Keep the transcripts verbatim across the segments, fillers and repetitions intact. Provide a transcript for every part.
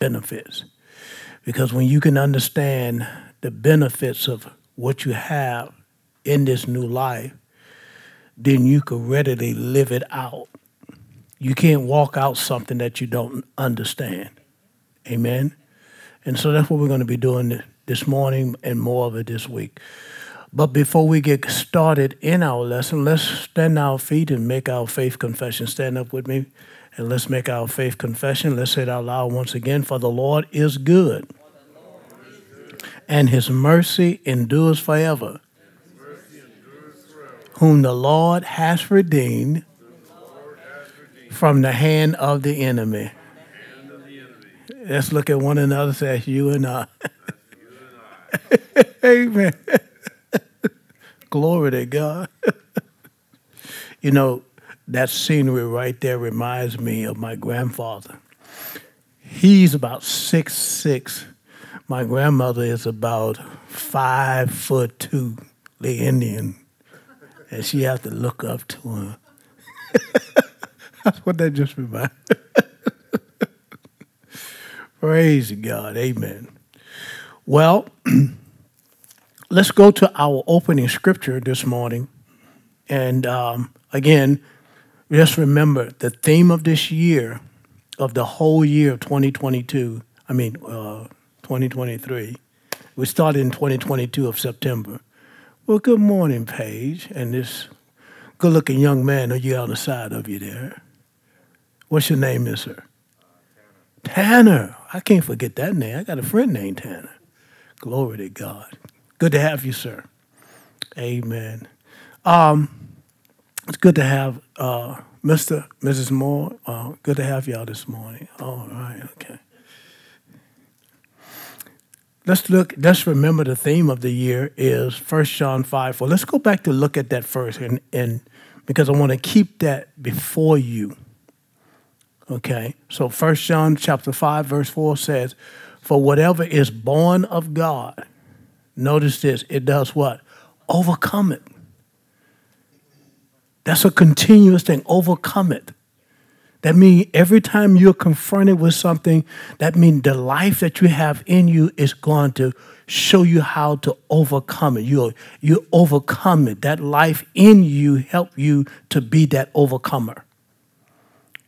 benefits. Because when you can understand the benefits of what you have in this new life, then you can readily live it out. You can't walk out something that you don't understand. Amen? And so that's what we're going to be doing this morning and more of it this week. But before we get started in our lesson, let's stand on our feet and make our faith confession. Stand up with me and let's make our faith confession. Let's say it out loud once again. For the Lord is good, and his mercy endures forever. Whom the Lord has redeemed from the hand of the enemy. Let's look at one another, say, you and I. Amen. Glory to God. You know, that scenery right there reminds me of my grandfather. He's about six six. My grandmother is about five foot two, the Indian. And she has to look up to him. That's what that just reminded me. Praise God. Amen. Well, let's go to our opening scripture this morning. And um, again, just remember the theme of this year, of the whole year of twenty twenty-two, I mean, uh, twenty twenty-three. We started in twenty twenty-two of September. Well, good morning, Paige, and this good-looking young man you got on the side of you there. What's your name, is sir? Uh, Tanner. Tanner. I can't forget that name. I got a friend named Tanner. Glory to God. Good to have you, sir. Amen. Um, it's good to have uh, Mister, Missus Moore. Uh, good to have y'all this morning. All right. Okay. Let's look, let's remember the theme of the year is First John five four. Let's go back to look at that first, and, and because I want to keep that before you. Okay, so First John chapter five, verse four says, for whatever is born of God, notice this, it does what? Overcome it. That's a continuous thing, overcome it. That means every time you're confronted with something, that means the life that you have in you is going to show you how to overcome it. You, you overcome it. That life in you help you to be that overcomer.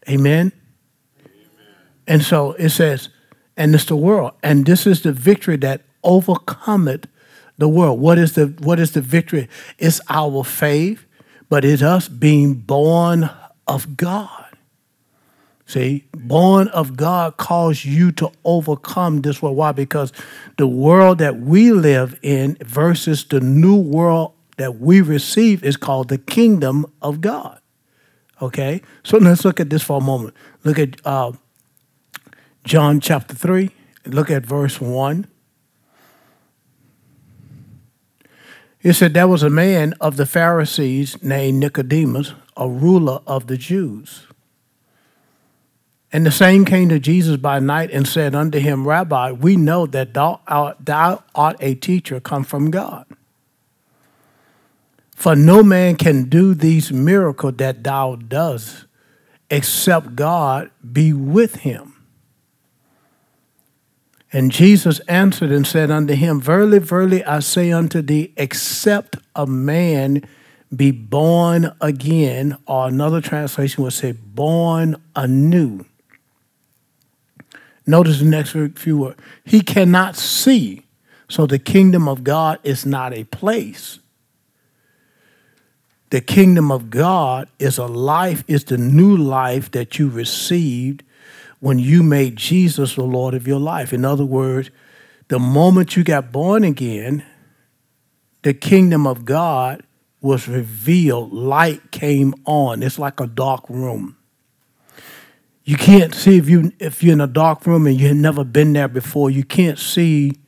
Amen? Amen? And so it says, and it's the world. And this is the victory that overcometh the world. What is the, what is the victory? It's our faith, but it's us being born of God. See, born of God calls you to overcome this world. Why? Because the world that we live in versus the new world that we receive is called the kingdom of God. Okay? So let's look at this for a moment. Look at uh, John chapter three. Look at verse one. It said, there was a man of the Pharisees named Nicodemus, a ruler of the Jews. And the same came to Jesus by night and said unto him, Rabbi, we know that thou art, thou art a teacher come from God. For no man can do these miracles that thou dost, except God be with him. And Jesus answered and said unto him, verily, verily, I say unto thee, except a man be born again, or another translation would say, born anew. Notice the next few words. He cannot see. So the kingdom of God is not a place. The kingdom of God is a life, is the new life that you received when you made Jesus the Lord of your life. In other words, the moment you got born again, the kingdom of God was revealed. Light came on. It's like a dark room. You can't see if you if you're in a dark room and you've never been there before. You can't see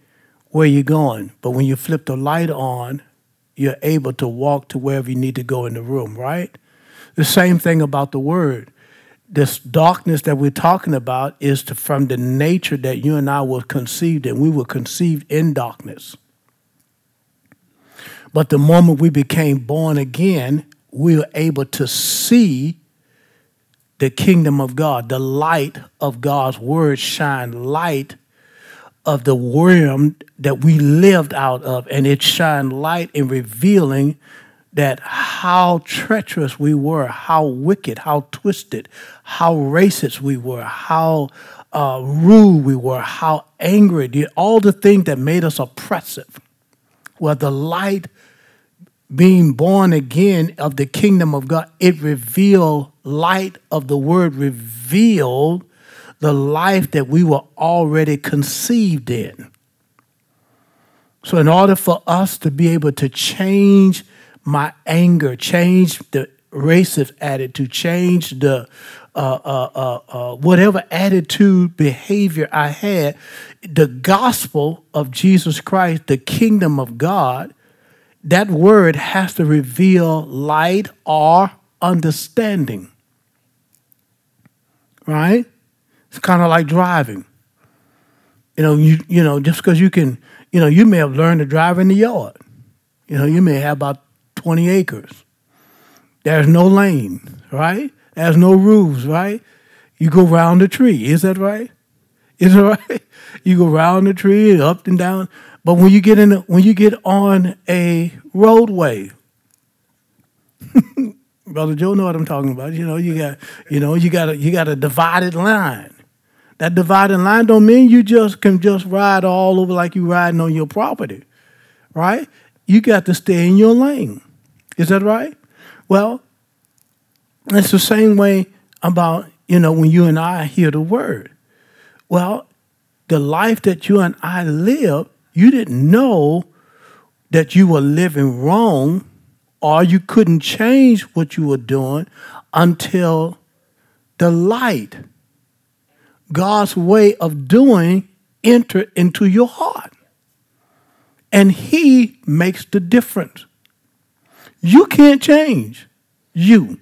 where you're going. But when you flip the light on, you're able to walk to wherever you need to go in the room, right? The same thing about the Word. This darkness that we're talking about is to, from the nature that you and I were conceived in. We were conceived in darkness. But the moment we became born again, we were able to see the kingdom of God, the light of God's word shined light of the realm that we lived out of, and it shined light in revealing that how treacherous we were, how wicked, how twisted, how racist we were, how uh, rude we were, how angry, all the things that made us oppressive. Well, the light being born again of the kingdom of God, it revealed, light of the word revealed the life that we were already conceived in. So in order for us to be able to change my anger, change the racist attitude, change the uh, uh, uh, uh, whatever attitude, behavior I had, the gospel of Jesus Christ, the kingdom of God, that word has to reveal light or understanding, right? It's kind of like driving. You know, you you know, just because you can, you know, you may have learned to drive in the yard. You know, you may have about twenty acres. There's no lane, right? There's no rules, right? You go round the tree. Is that right? Is that right? You go round the tree, up and down. But when you get in, a, when you get on a roadway, Brother Joe know what I'm talking about. You know, you got, you know, you got a, you got a divided line. That divided line don't mean you just can just ride all over like you riding on your property, right? You got to stay in your lane. Is that right? Well, it's the same way about, you know, when you and I hear the word. Well, the life that you and I live, you didn't know that you were living wrong, or you couldn't change what you were doing until the light, God's way of doing, entered into your heart. And he makes the difference. You can't change you.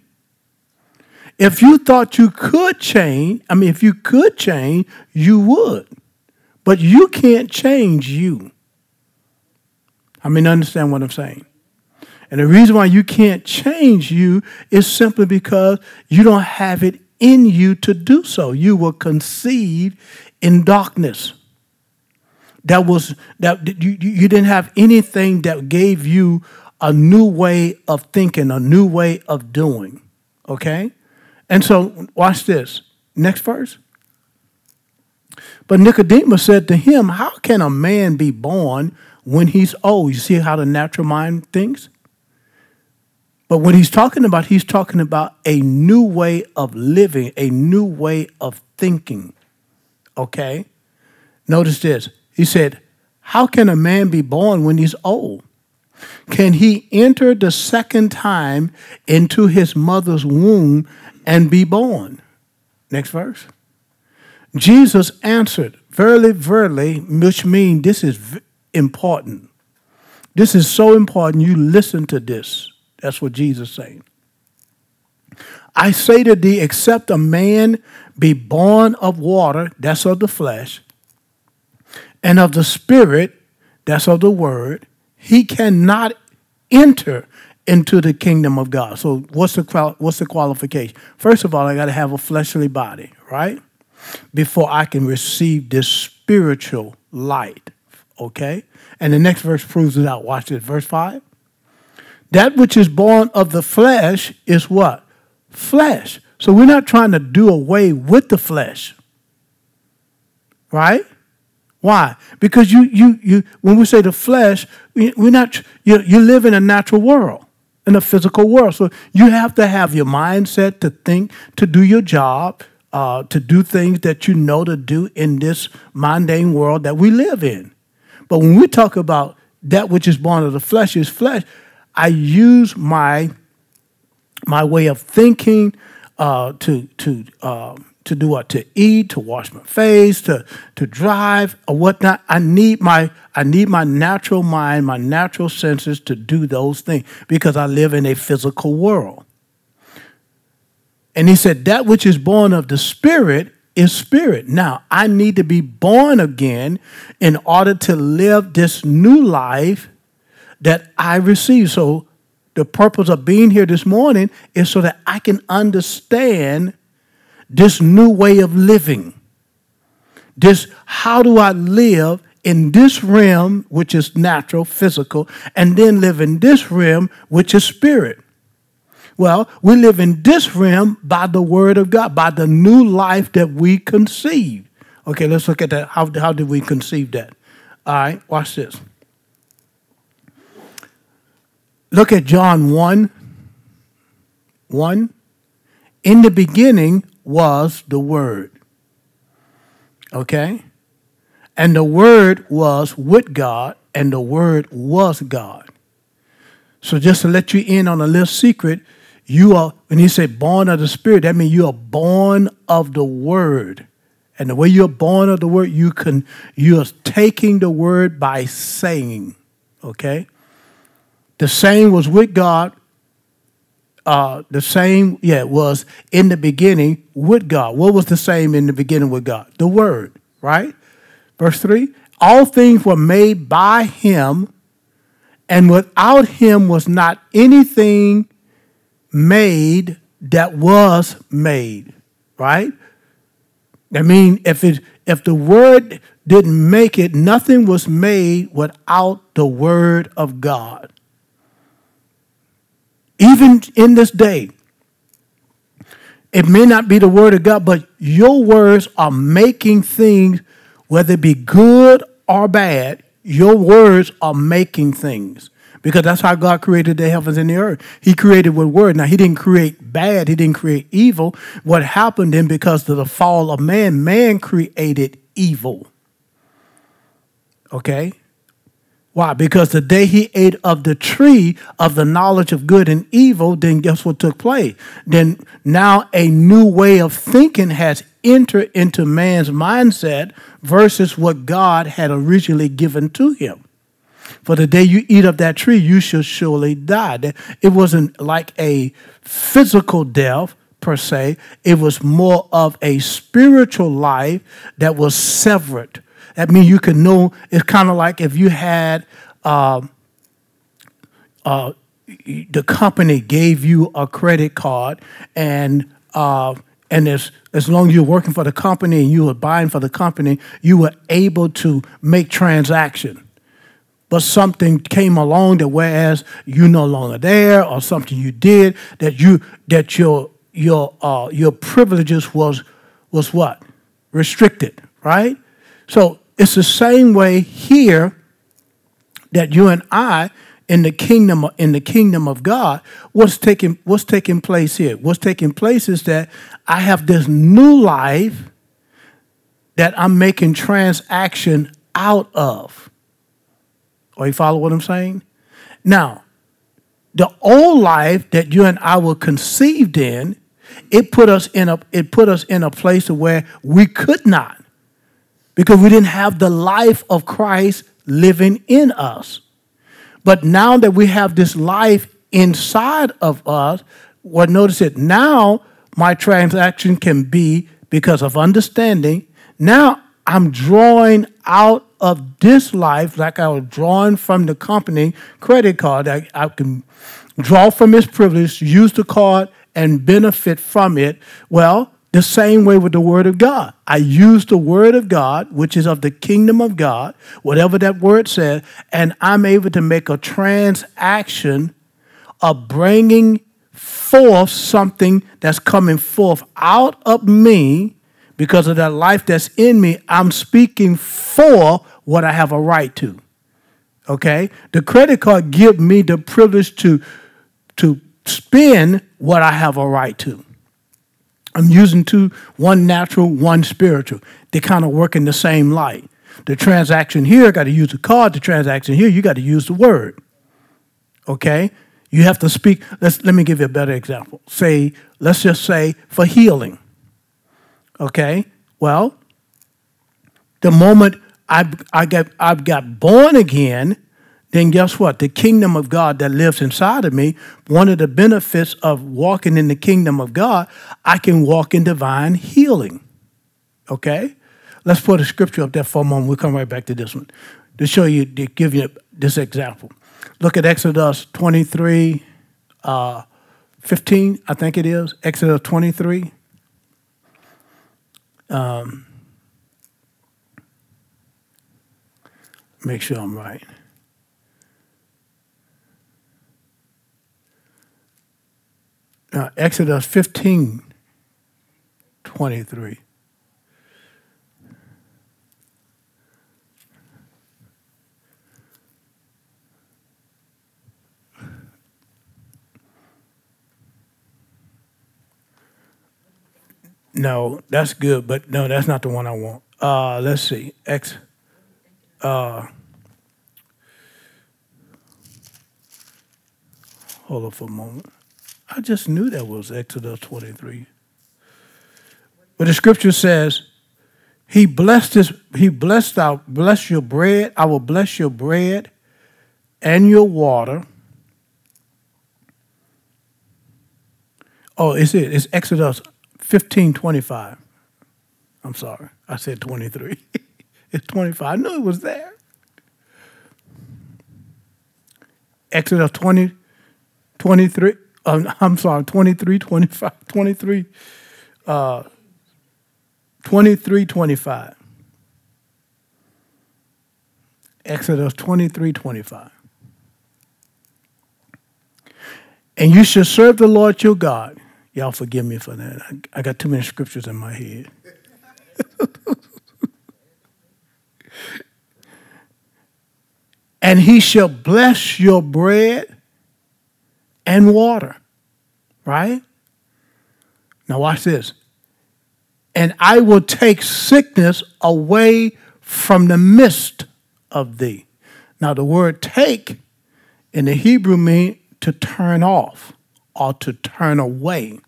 If you thought you could change, I mean, if you could change, you would. But you can't change you. I mean, understand what I'm saying. And the reason why you can't change you is simply because you don't have it in you to do so. You were conceived in darkness. That was that you, you didn't have anything that gave you a new way of thinking, a new way of doing. Okay? And so watch this. Next verse. But Nicodemus said to him, how can a man be born when he's old? You see how the natural mind thinks? But what he's talking about, he's talking about a new way of living, a new way of thinking. Okay? Notice this. He said, how can a man be born when he's old? Can he enter the second time into his mother's womb and be born? Next verse. Jesus answered, verily, verily, which means this is v- important. This is so important, you listen to this. That's what Jesus is saying. I say to thee, except a man be born of water, that's of the flesh, and of the Spirit, that's of the word, he cannot enter into the kingdom of God. So what's the what's the qualification? First of all, I got to have a fleshly body, right? Before I can receive this spiritual light, okay? And the next verse proves it out. Watch this, verse five. That which is born of the flesh is what? Flesh. So we're not trying to do away with the flesh, right? Why? Because you, you, you. When we say the flesh, we, we're not. You, you live in a natural world, in a physical world. So you have to have your mindset to think, to do your job, uh, to do things that you know to do in this mundane world that we live in. But when we talk about that which is born of the flesh is flesh, I use my my way of thinking uh, to to. Uh, To do what? To eat, to wash my face, to to drive, or whatnot. I need my I need my natural mind, my natural senses to do those things because I live in a physical world. And he said, that which is born of the Spirit is spirit. Now, I need to be born again in order to live this new life that I receive. So the purpose of being here this morning is so that I can understand this new way of living, this how do I live in this realm, which is natural, physical, and then live in this realm, which is spirit. Well, we live in this realm by the word of God, by the new life that we conceive. Okay, let's look at that. How, how did we conceive that? All right, watch this. Look at John one, one. In the beginning was the Word. Okay? And the Word was with God, and the Word was God. So just to let you in on a little secret, you are, when he said born of the Spirit, that means you are born of the Word. And the way you're born of the Word, you can you are taking the Word by saying. Okay? The same was with God. Uh, the same, yeah, was in the beginning with God. What was the same in the beginning with God? The Word, right? Verse three, all things were made by him, and without him was not anything made that was made, right? I mean, if it, if the Word didn't make it, nothing was made without the Word of God. Even in this day, it may not be the word of God, but your words are making things, whether it be good or bad, your words are making things. Because that's how God created the heavens and the earth. He created with word. Now, he didn't create bad. He didn't create evil. What happened then, because of the fall of man, man created evil. Okay? Why? Because the day he ate of the tree of the knowledge of good and evil, then guess what took place? Then now a new way of thinking has entered into man's mindset versus what God had originally given to him. For the day you eat of that tree, you shall surely die. It wasn't like a physical death per se. It was more of a spiritual life that was severed. That means you can know, it's kind of like if you had uh, uh, the company gave you a credit card, and uh, and as, as long as you're working for the company and you were buying for the company, you were able to make transaction. But something came along that whereas you're no longer there, or something you did, that you that your your uh, your privileges was was what? Restricted, right? So it's the same way here that you and I in the kingdom in the kingdom of God, what's taking what's taking place here? What's taking place is that I have this new life that I'm making transaction out of. Are you following what I'm saying? Now, the old life that you and I were conceived in, it put us in a it put us in a place where we could not. Because we didn't have the life of Christ living in us. But now that we have this life inside of us, well, notice it, now my transaction can be, because of understanding, now I'm drawing out of this life, like I was drawing from the company credit card. I, I can draw from its privilege, use the card, and benefit from it. Well, the same way with the word of God. I use the word of God, which is of the kingdom of God, whatever that word says, and I'm able to make a transaction of bringing forth something that's coming forth out of me because of that life that's in me. I'm speaking for what I have a right to, okay? The credit card gives me the privilege to, to spend what I have a right to. I'm using two, one natural, one spiritual. They kind of work in the same light. The transaction here, got to use the card. The transaction here, you got to use the word. Okay? You have to speak. Let's, let me give you a better example. Say, let's just say for healing. Okay? Well, the moment I, I got, I got born again, then guess what? The kingdom of God that lives inside of me, one of the benefits of walking in the kingdom of God, I can walk in divine healing. Okay? Let's put a scripture up there for a moment. We'll come right back to this one to show you, to give you this example. Look at Exodus twenty-three, uh, fifteen, I think it is. Exodus twenty-three, Um, make sure I'm right. Uh, Exodus fifteen, twenty-three. No, that's good, but no, that's not the one I want. Uh, let's see. Ex, uh, hold on for a moment. I just knew that was Exodus twenty-three. But the scripture says, He blessed this, He blessed our bless your bread. I will bless your bread and your water. Oh, it's it. It's Exodus fifteen twenty-five. I'm sorry. I said twenty-three. It's twenty-five. I knew it was there. Exodus twenty, twenty-three. Um, I'm sorry, twenty-three, twenty-five, twenty-three, uh, twenty-three, twenty-five. Exodus twenty-three, twenty-five. And you shall serve the Lord your God. Y'all forgive me for that. I, I got too many scriptures in my head. And he shall bless your bread and water, right? Now watch this. And I will take sickness away from the midst of thee. Now the word take in the Hebrew means to turn off or to turn away.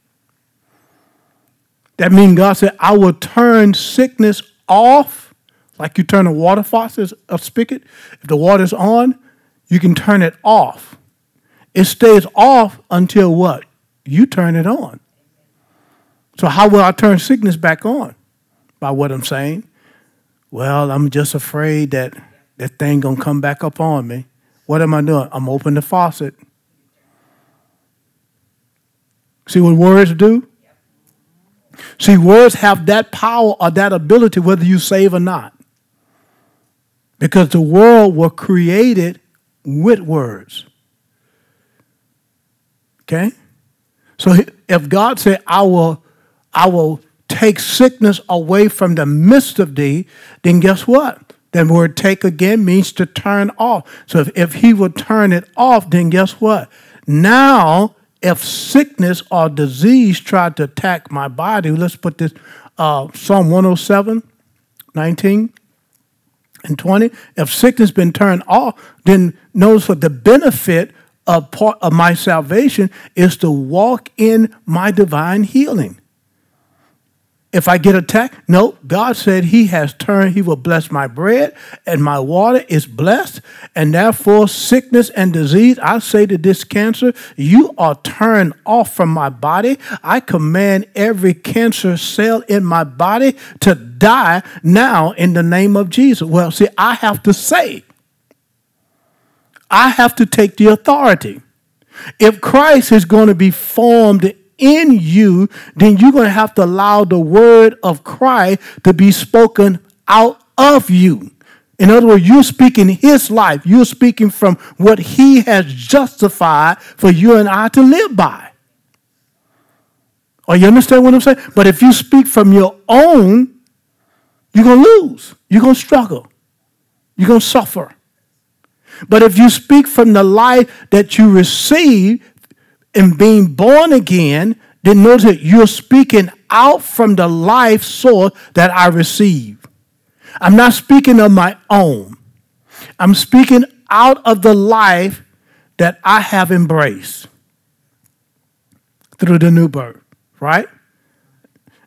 That means God said, I will turn sickness off, like you turn a water faucet, a spigot. If the water's on, you can turn it off. It stays off until what? You turn it on. So how will I turn sickness back on? By what I'm saying? Well, I'm just afraid that that thing going to come back up on me. What am I doing? I'm opening the faucet. See what words do? See, words have that power or that ability whether you save or not. Because the world was created with words. Okay? So if God said, I will, I will take sickness away from the midst of thee, then guess what? That word take again means to turn off. So if, if he would turn it off, then guess what? Now, if sickness or disease tried to attack my body, let's put this, uh, Psalm one oh seven, nineteen and twenty. If sickness been turned off, then notice what the benefit a part of my salvation is to walk in my divine healing. If I get attacked, no, God said he has turned, he will bless my bread and my water is blessed. And therefore sickness and disease, I say to this cancer, you are turned off from my body. I command every cancer cell in my body to die now in the name of Jesus. Well, see, I have to say, I have to take the authority. If Christ is going to be formed in you, then you're going to have to allow the word of Christ to be spoken out of you. In other words, you're speaking his life. You're speaking from what he has justified for you and I to live by. Or you understand what I'm saying? But if you speak from your own, you're going to lose. You're going to struggle. You're going to suffer. But if you speak from the life that you receive in being born again, then notice that you're speaking out from the life source that I receive. I'm not speaking of my own. I'm speaking out of the life that I have embraced through the new birth, right?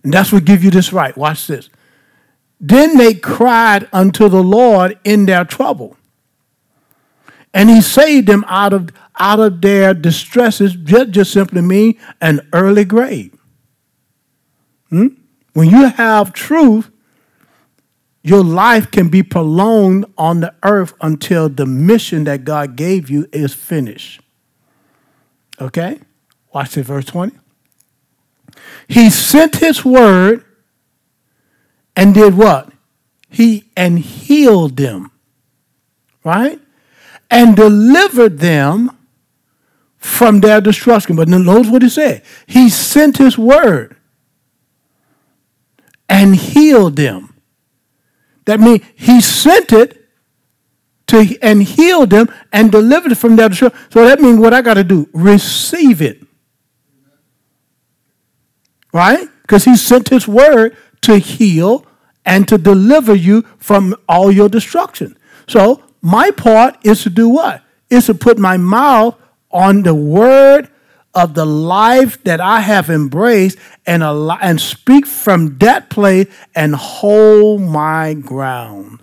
And that's what gives you this right. Watch this. Then they cried unto the Lord in their trouble. And he saved them out of, out of their distresses, just, just simply mean an early grave. Hmm? When you have truth, your life can be prolonged on the earth until the mission that God gave you is finished. Okay? Watch this, verse twenty. He sent his word and did what? He and healed them, right? And delivered them from their destruction. But notice what he said. He sent his word and healed them. That means he sent it to and healed them and delivered it from their destruction. So that means what I got to do, receive it. Right? Because he sent his word to heal and to deliver you from all your destruction. So my part is to do what? Is to put my mouth on the word of the life that I have embraced and al- and speak from that place and hold my ground.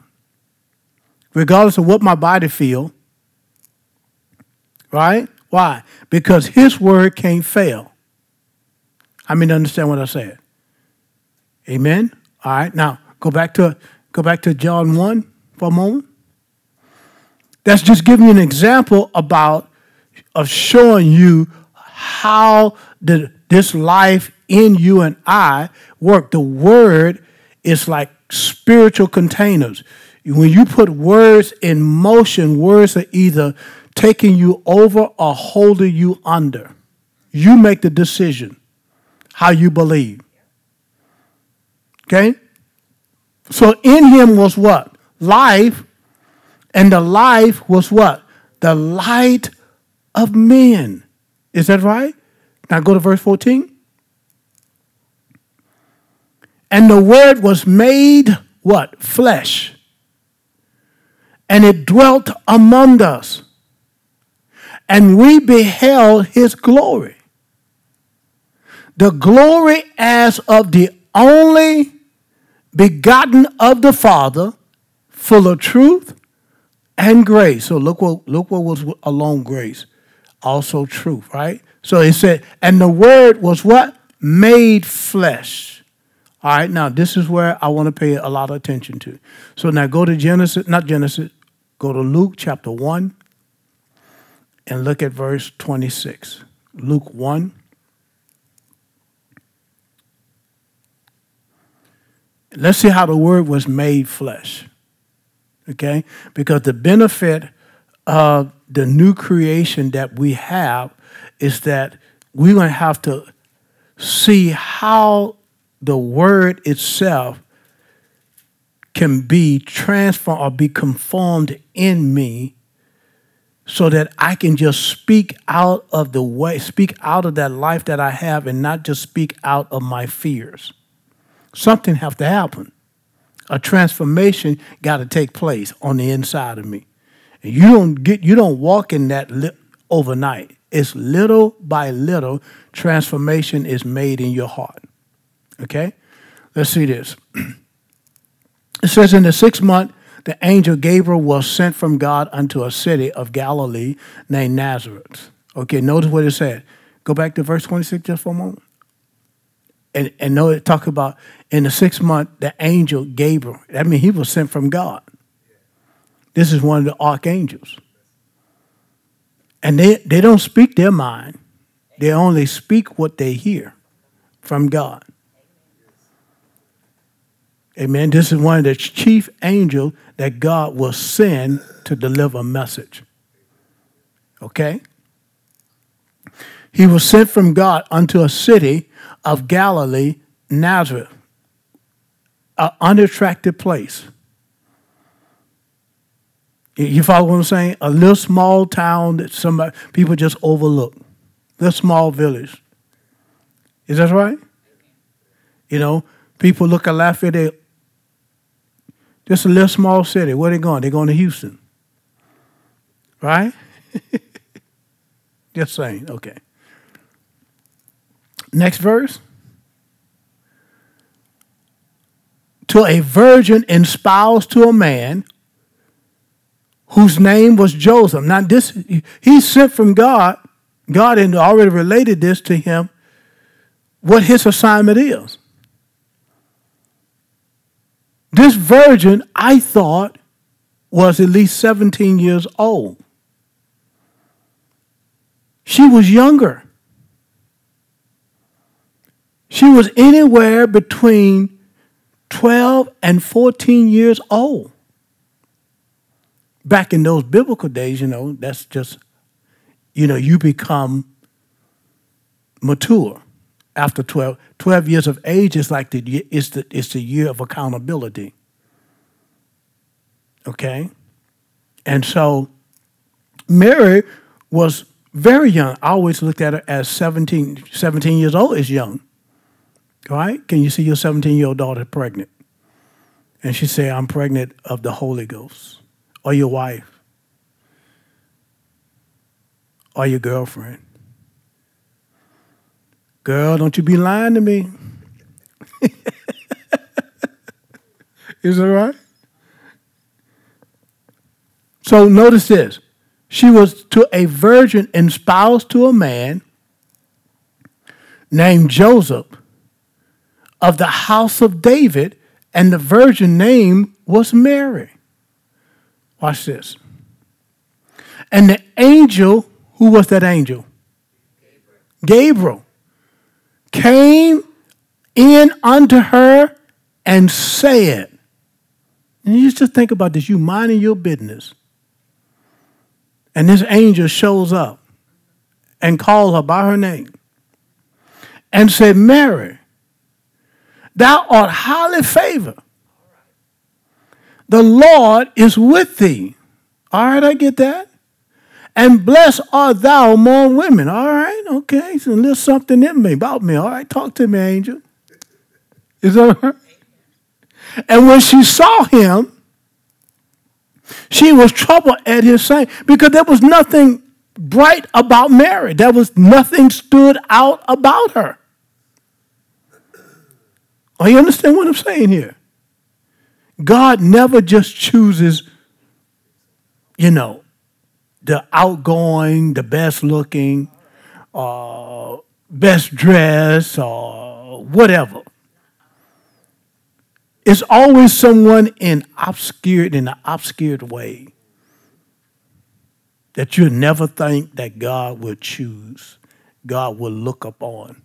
Regardless of what my body feel. Right? Why? Because his word can't fail. I mean, understand what I said. Amen? All right. Now, go back to go back to John one for a moment. That's just giving you an example about of showing you how the, this life in you and I work. The word is like spiritual containers. When you put words in motion, words are either taking you over or holding you under. You make the decision how you believe. Okay? So in him was what? Life. And the life was what? The light of men. Is that right? Now go to verse fourteen. And the word was made what? Flesh. And it dwelt among us. And we beheld his glory. The glory as of the only begotten of the Father, full of truth and grace. So look what look what was along grace, also truth, right? So it said, and the word was what? Made flesh. All right, now this is where I want to pay a lot of attention to. So now go to Genesis, not Genesis, go to Luke chapter one and look at verse twenty-six. Luke one. Let's see how the word was made flesh. Okay? Because the benefit of the new creation that we have is that we're going to have to see how the word itself can be transformed or be conformed in me so that I can just speak out of the way, speak out of that life that I have and not just speak out of my fears. Something have to happen. A transformation got to take place on the inside of me. And you don't get, you don't walk in that li- overnight. It's little by little transformation is made in your heart. Okay? Let's see this. It says, in the sixth month, the angel Gabriel was sent from God unto a city of Galilee named Nazareth. Okay, notice what it said. Go back to verse twenty-six just for a moment. And, and know it talk about in the sixth month, the angel Gabriel. I mean, he was sent from God. This is one of the archangels. And they, they don't speak their mind. They only speak what they hear from God. Amen. This is one of the chief angels that God will send to deliver a message. Okay? He was sent from God unto a city of Galilee, Nazareth, an unattractive place. You follow what I'm saying? A little small town that somebody people just overlook. Little small village. Is that right? You know, people look at Lafayette, they just a little small city. Where are they going? They're going to Houston. Right? Just saying, okay. Next verse. To a virgin espoused to a man whose name was Joseph. Now this, he's sent from God. God had already related this to him, what his assignment is. This virgin, I thought, was at least seventeen years old. She was younger. She was anywhere between twelve and fourteen years old. Back in those biblical days, you know, that's just, you know, you become mature after twelve. twelve years of age is like the it's the it's the year of accountability. Okay? And so Mary was very young. I always looked at her as seventeen. seventeen years old is young. All right? Can you see your seventeen-year-old daughter pregnant? And she said, I'm pregnant of the Holy Ghost. Or your wife. Or your girlfriend. Girl, don't you be lying to me. Is that right? So notice this. She was to a virgin espoused to a man named Joseph of the house of David, and the virgin name was Mary. Watch this. And the angel, who was that angel? Gabriel. Gabriel came in unto her and said, and you just think about this, you minding your business. And this angel shows up and calls her by her name and said, Mary, thou art highly favored. The Lord is with thee. All right, I get that. And blessed art thou among women. All right, okay. So a little something in me, about me. All right, talk to me, angel. Is that right? And when she saw him, she was troubled at his saying, because there was nothing bright about Mary. There was nothing stood out about her. Oh, you understand what I'm saying here? God never just chooses, you know, the outgoing, the best looking, uh, best dressed, or whatever. It's always someone in obscured in an obscured way that you'll never think that God will choose, God will look upon,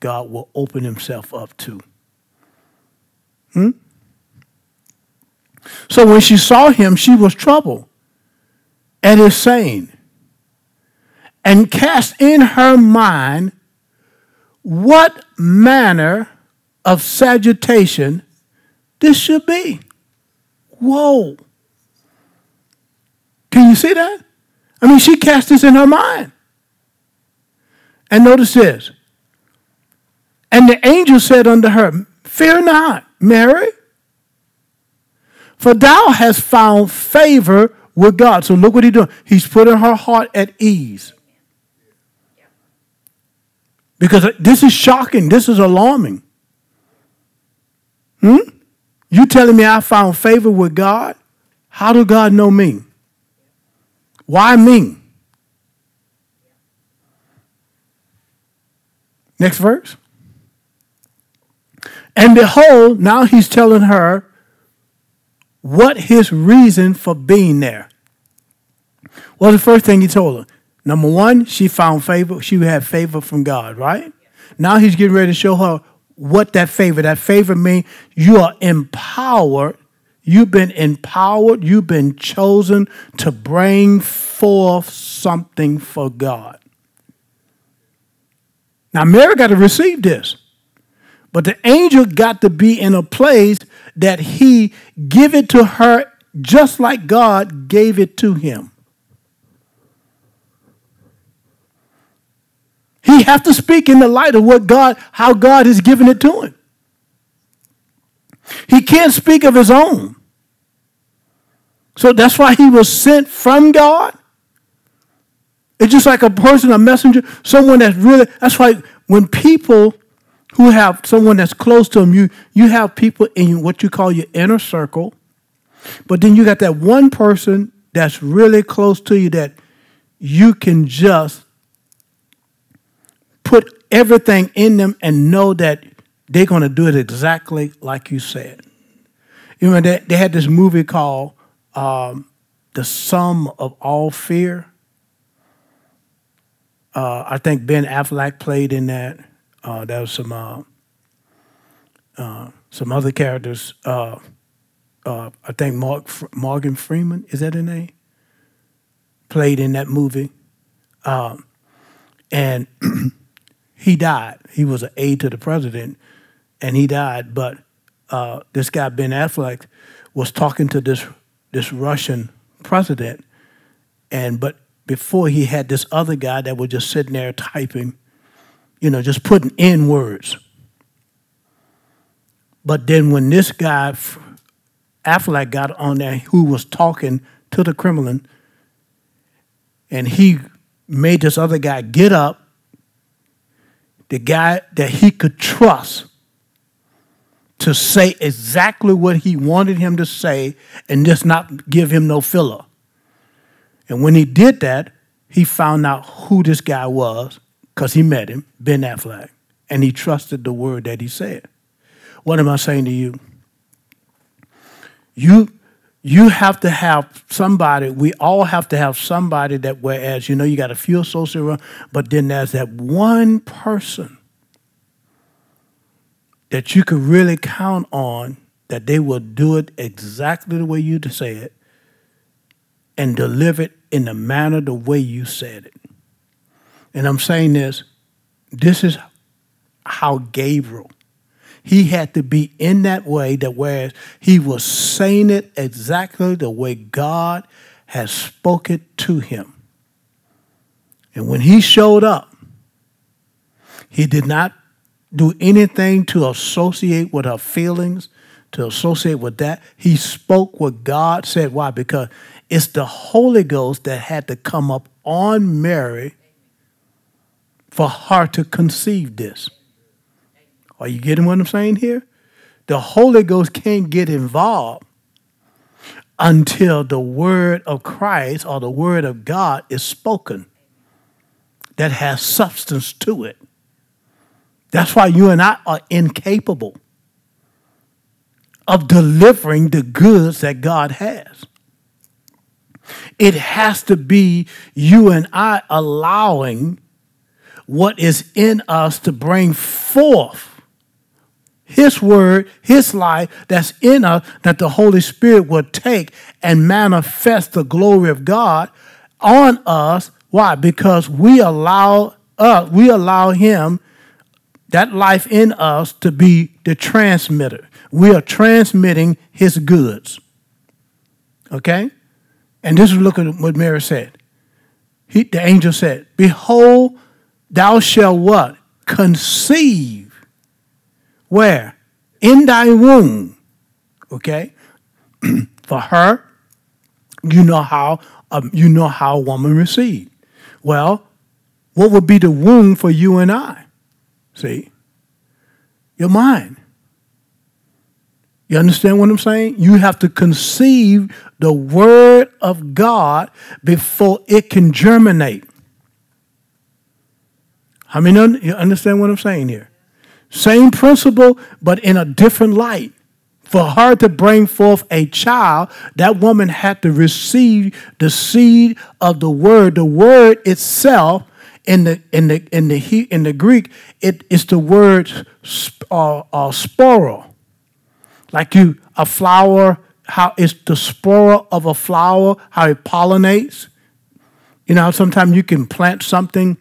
God will open himself up to. Hmm? So when she saw him, she was troubled at his saying, and cast in her mind what manner of salutation this should be. Whoa. Can you see that? I mean, she cast this in her mind. And notice this. And the angel said unto her, fear not, Mary, for thou hast found favor with God. So look what he's doing. He's putting her heart at ease. Because this is shocking. This is alarming. Hmm? You telling me I found favor with God? How do God know me? Why me? Next verse. And behold, now he's telling her what his reason for being there. Well, the first thing he told her, number one, she found favor. She had favor from God, right? Now he's getting ready to show her what that favor, that favor means. You are empowered. You've been empowered. You've been chosen to bring forth something for God. Now, Mary got to receive this. But the angel got to be in a place that he give it to her just like God gave it to him. He have to speak in the light of what God, how God has given it to him. He can't speak of his own. So that's why he was sent from God. It's just like a person, a messenger, someone that's really, that's why when people who have someone that's close to them, you, you have people in what you call your inner circle, but then you got that one person that's really close to you that you can just put everything in them and know that they're going to do it exactly like you said. You know, they, they had this movie called um, The Sum of All Fear. Uh, I think Ben Affleck played in that. Uh, there was some uh, uh, some other characters. Uh, uh, I think Mark Morgan Freeman, is that her name? Played in that movie. Um, and he died. He was an aide to the president, and he died. But uh, this guy, Ben Affleck, was talking to this this Russian president, and but before he had this other guy that was just sitting there typing, you know, just putting in words. But then when this guy, Affleck, got on there, who was talking to the Kremlin, and he made this other guy get up, the guy that he could trust to say exactly what he wanted him to say and just not give him no filler. And when he did that, he found out who this guy was because he met him, Ben Affleck, and he trusted the word that he said. What am I saying to you? You... You have to have somebody, we all have to have somebody that, whereas, you know, you got a few associates around, but then there's that one person that you could really count on that they will do it exactly the way you say it and deliver it in the manner, the way you said it. And I'm saying this, this is how Gabriel, he had to be in that way that whereas he was saying it exactly the way God has spoken to him. And when he showed up, he did not do anything to associate with her feelings, to associate with that. He spoke what God said. Why? Because it's the Holy Ghost that had to come up on Mary for her to conceive this. Are you getting what I'm saying here? The Holy Ghost can't get involved until the word of Christ or the word of God is spoken that has substance to it. That's why you and I are incapable of delivering the goods that God has. It has to be you and I allowing what is in us to bring forth His word, His life that's in us, that the Holy Spirit will take and manifest the glory of God on us. Why? Because we allow us, we allow Him, that life in us, to be the transmitter. We are transmitting His goods. Okay? And this is look at what Mary said. He, the angel said, "Behold, thou shalt what? Conceive." Where? In thy womb. Okay? For her, you know how um, you know how a woman received. Well, what would be the womb for you and I? See? Your mind. You understand what I'm saying? You have to conceive the word of God before it can germinate. I mean, you understand what I'm saying here? Same principle, but in a different light. For her to bring forth a child, that woman had to receive the seed of the word. The word itself, in the in the in the in the Greek, it is the word uh, uh, spora, like you a flower. How it's the spora of a flower? How it pollinates. You know, sometimes you can plant something,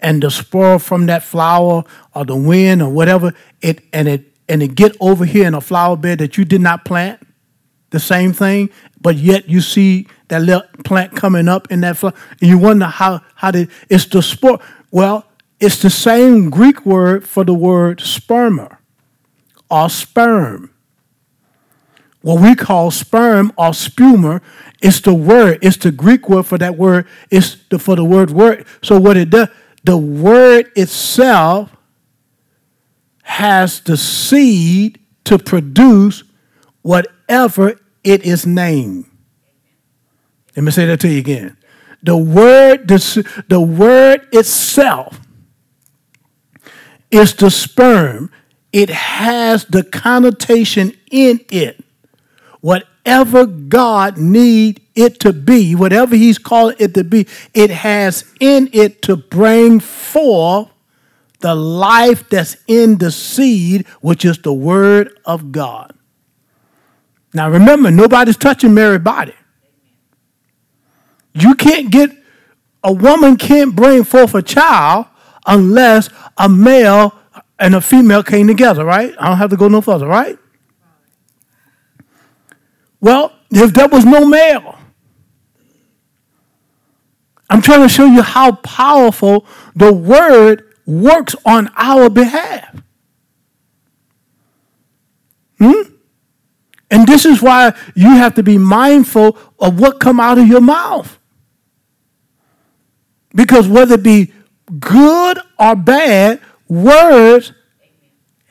and the spore from that flower or the wind or whatever, it and it and it get over here in a flower bed that you did not plant, the same thing, but yet you see that little plant coming up in that flower, and you wonder how, how did, it's the spore. Well, it's the same Greek word for the word sperma or sperm. What we call sperm or spumer, it's the word, it's the Greek word for that word, it's the, for the word word. So what it does, the word itself has the seed to produce whatever it is named. Let me say that to you again. The word, the, the word itself is the sperm. It has the connotation in it. Whatever God needs it to be, whatever He's calling it to be, it has in it to bring forth the life that's in the seed, which is the word of God. Now, remember, nobody's touching Mary's body. You can't get, a woman can't bring forth a child unless a male and a female came together, right? I don't have to go no further, right? Well, if there was no male, I'm trying to show you how powerful the word works on our behalf. Hmm? And this is why you have to be mindful of what come out of your mouth. Because whether it be good or bad, words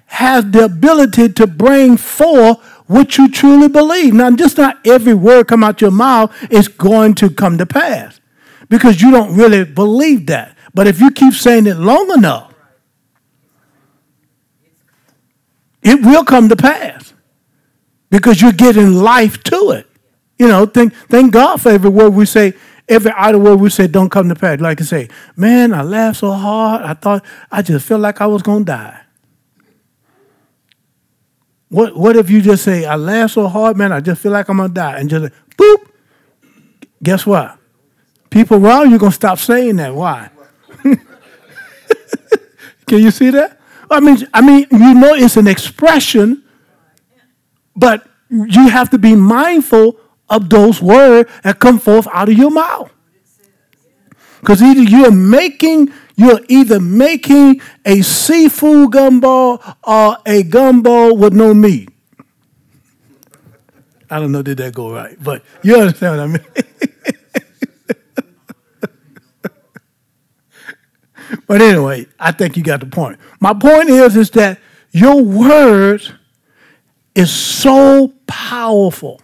have the ability to bring forth what you truly believe. Now, just not every word come out your mouth is going to come to pass, because you don't really believe that. But if you keep saying it long enough, it will come to pass, because you're giving life to it. You know, thank, thank God for every word we say. Every idle word we say don't come to pass. Like I say, man, I laughed so hard, I thought, I just felt like I was going to die. What, what if you just say, I laughed so hard, man, I just feel like I'm going to die. And just, boop, guess what? People around you are going to stop saying that. Why? Can you see that? I mean, I mean, you know it's an expression, but you have to be mindful of those words that come forth out of your mouth. Because either you're making, you're either making a seafood gumbo or a gumbo with no meat. I don't know, did that go right? But you understand what I mean. But anyway, I think you got the point. My point is, is that your words is so powerful.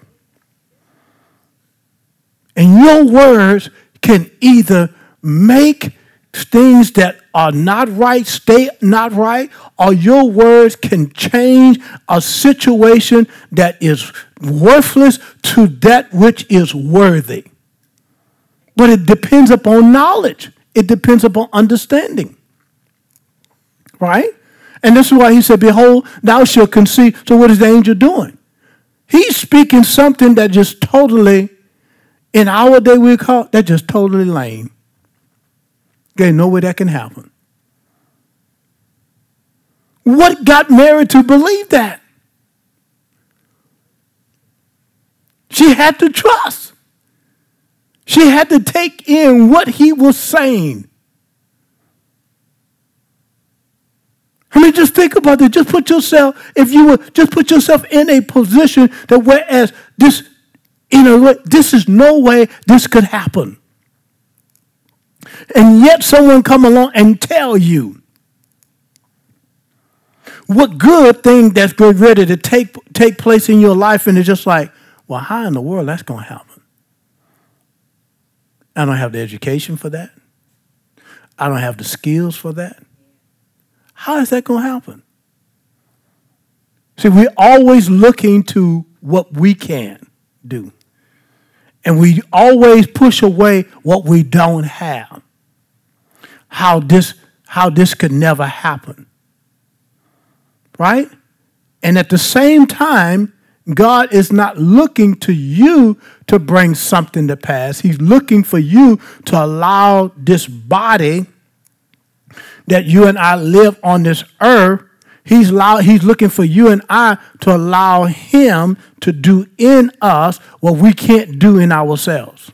And your words can either make things that are not right stay not right, or your words can change a situation that is worthless to that which is worthy. But it depends upon knowledge. It depends upon understanding. Right? And this is why he said, behold, thou shalt conceive. So what is the angel doing? He's speaking something that just totally... in our day, we call that just totally lame. There's no way that can happen. What got Mary to believe that? She had to trust. She had to take in what he was saying. I mean, just think about it. Just put yourself, if you were, just put yourself in a position that whereas this, in a way, this is no way this could happen. And yet someone come along and tell you what good thing that's ready to take, take place in your life, and it's just like, well, how in the world that's going to happen? I don't have the education for that. I don't have the skills for that. How is that going to happen? See, we're always looking to what we can do. And we always push away what we don't have. How this, how this could never happen. Right? And at the same time, God is not looking to you to bring something to pass. He's looking for you to allow this body that you and I live on this earth. He's, allow, he's looking for you and I to allow him to do in us what we can't do in ourselves.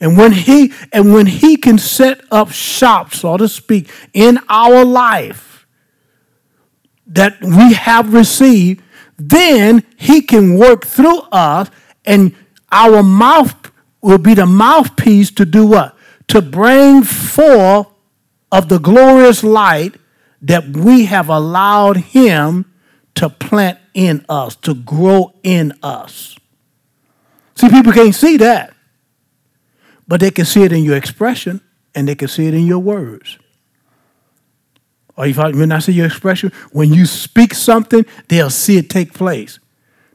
And when he and when he can set up shop, so to speak, in our life that we have received, then he can work through us, and our mouth will be the mouthpiece to do what? To bring forth of the glorious light that we have allowed him to plant in us, to grow in us. See, people can't see that, but they can see it in your expression, and they can see it in your words. Or if I, when I see your expression, when you speak something, they'll see it take place.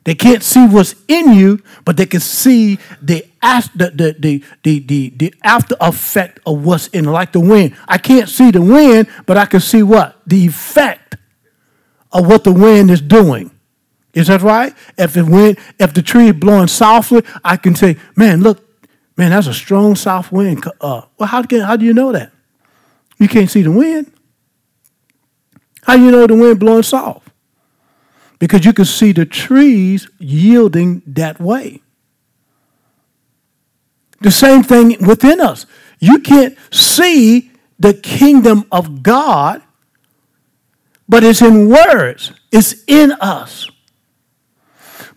They can't see what's in you, but they can see the after the, the, the, the, the after effect of what's in, like the wind. I can't see the wind, but I can see what? The effect of what the wind is doing. Is that right? If the wind, if the tree is blowing softly, I can say, man, look, man, that's a strong south wind. Uh, well, how can, how do you know that? You can't see the wind. How do you know the wind blowing soft? Because you can see the trees yielding that way. The same thing within us. You can't see the kingdom of God, but it's in words. It's in us.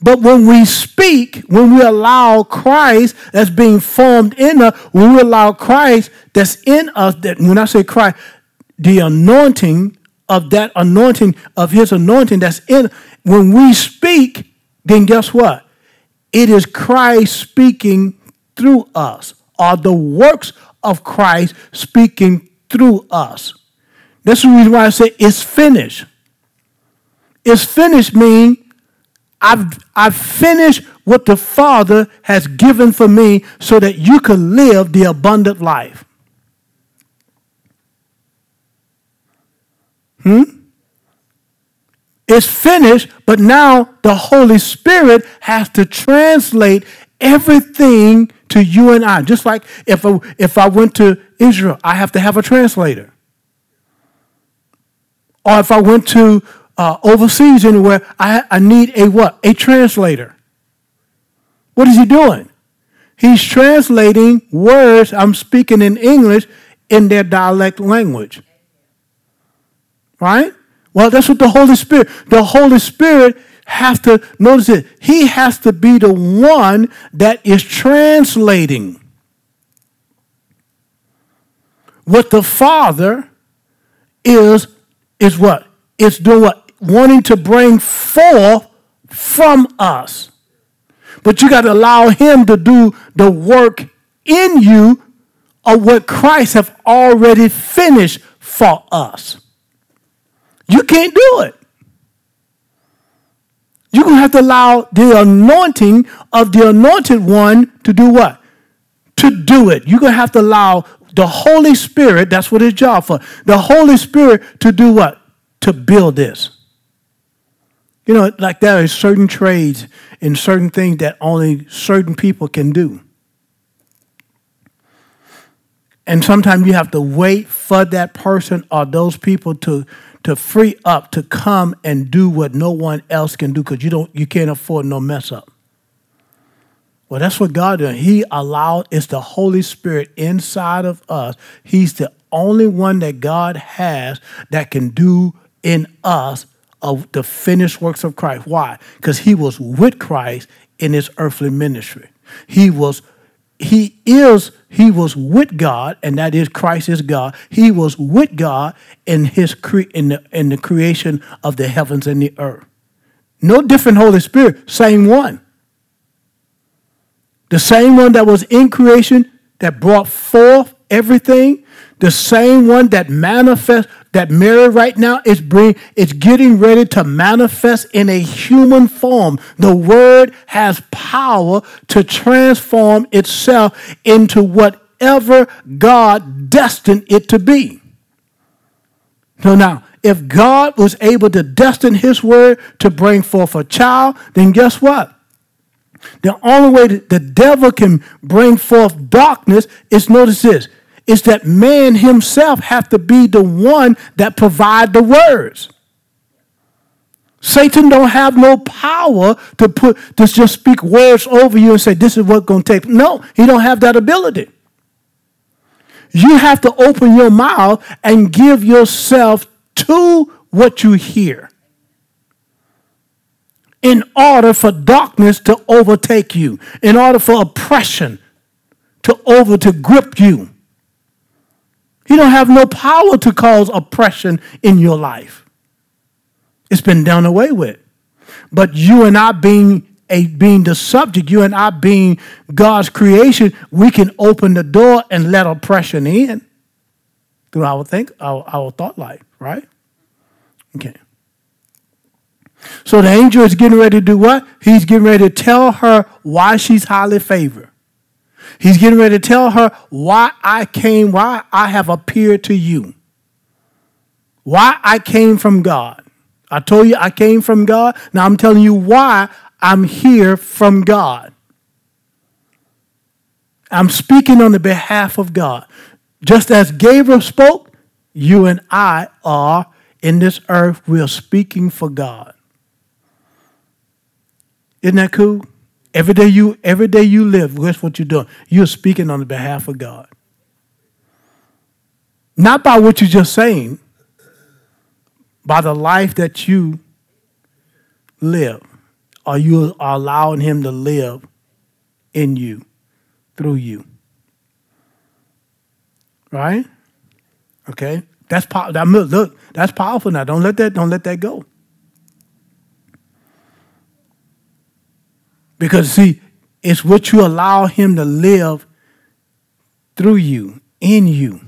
But when we speak, when we allow Christ that's being formed in us, when we allow Christ that's in us, that when I say Christ, the anointing of that anointing, of his anointing that's in, when we speak, then guess what? It is Christ speaking through us, or the works of Christ speaking through us. That's the reason why I say it's finished. It's finished means I've, I've finished what the Father has given for me so that you can live the abundant life. Hmm? It's finished, but now the Holy Spirit has to translate everything to you and I. Just like if I, if I went to Israel, I have to have a translator. Or if I went to Uh, overseas anywhere, I, I need a what? A translator. What is he doing? He's translating words I'm speaking in English in their dialect language. Right? Well, that's what the Holy Spirit, the Holy Spirit has to, notice it, he has to be the one that is translating what the Father is, is what? It's doing what? Wanting to bring forth from us. But you got to allow him to do the work in you of what Christ has already finished for us. You can't do it. You're going to have to allow the anointing of the anointed one to do what? To do it. You're going to have to allow the Holy Spirit, that's what his job for, the Holy Spirit to do what? To build this. You know, like there are certain trades and certain things that only certain people can do. And sometimes you have to wait for that person or those people to, to free up, to come and do what no one else can do because you don't you can't afford no mess up. Well, that's what God did. He allowed, it's the Holy Spirit inside of us. He's the only one that God has that can do in us of the finished works of Christ. Why? Because he was with Christ in his earthly ministry. He was, he is, he was with God, and that is Christ is God. He was with God in his cre- in the in the creation of the heavens and the earth. No different Holy Spirit, same one. The same one that was in creation that brought forth everything. The same one that manifests, that Mary right now is bring, is getting ready to manifest in a human form. The word has power to transform itself into whatever God destined it to be. So now, if God was able to destine his word to bring forth a child, then guess what? The only way that the devil can bring forth darkness is, notice this, is that man himself have to be the one that provide the words. Satan don't have no power to put to just speak words over you and say, this is what's going to take. No, he don't have that ability. You have to open your mouth and give yourself to what you hear in order for darkness to overtake you, in order for oppression to over to grip you. You don't have no power to cause oppression in your life. It's been done away with. But you and I being a being the subject, you and I being God's creation, we can open the door and let oppression in through our think, our, our thought life, right? Okay. So the angel is getting ready to do what? He's getting ready to tell her why she's highly favored. He's getting ready to tell her why I came, why I have appeared to you. Why I came from God. I told you I came from God. Now I'm telling you why I'm here from God. I'm speaking on the behalf of God. Just as Gabriel spoke, you and I are in this earth. We are speaking for God. Isn't that cool? Every day you, every day you live, guess what you're doing? You're speaking on the behalf of God. Not by what you're just saying, by the life that you live. Or you are allowing him to live in you, through you. Right? Okay? That's powerful. That, look, that's powerful now. Don't let that, don't let that go. Because, see, it's what you allow him to live through you, in you.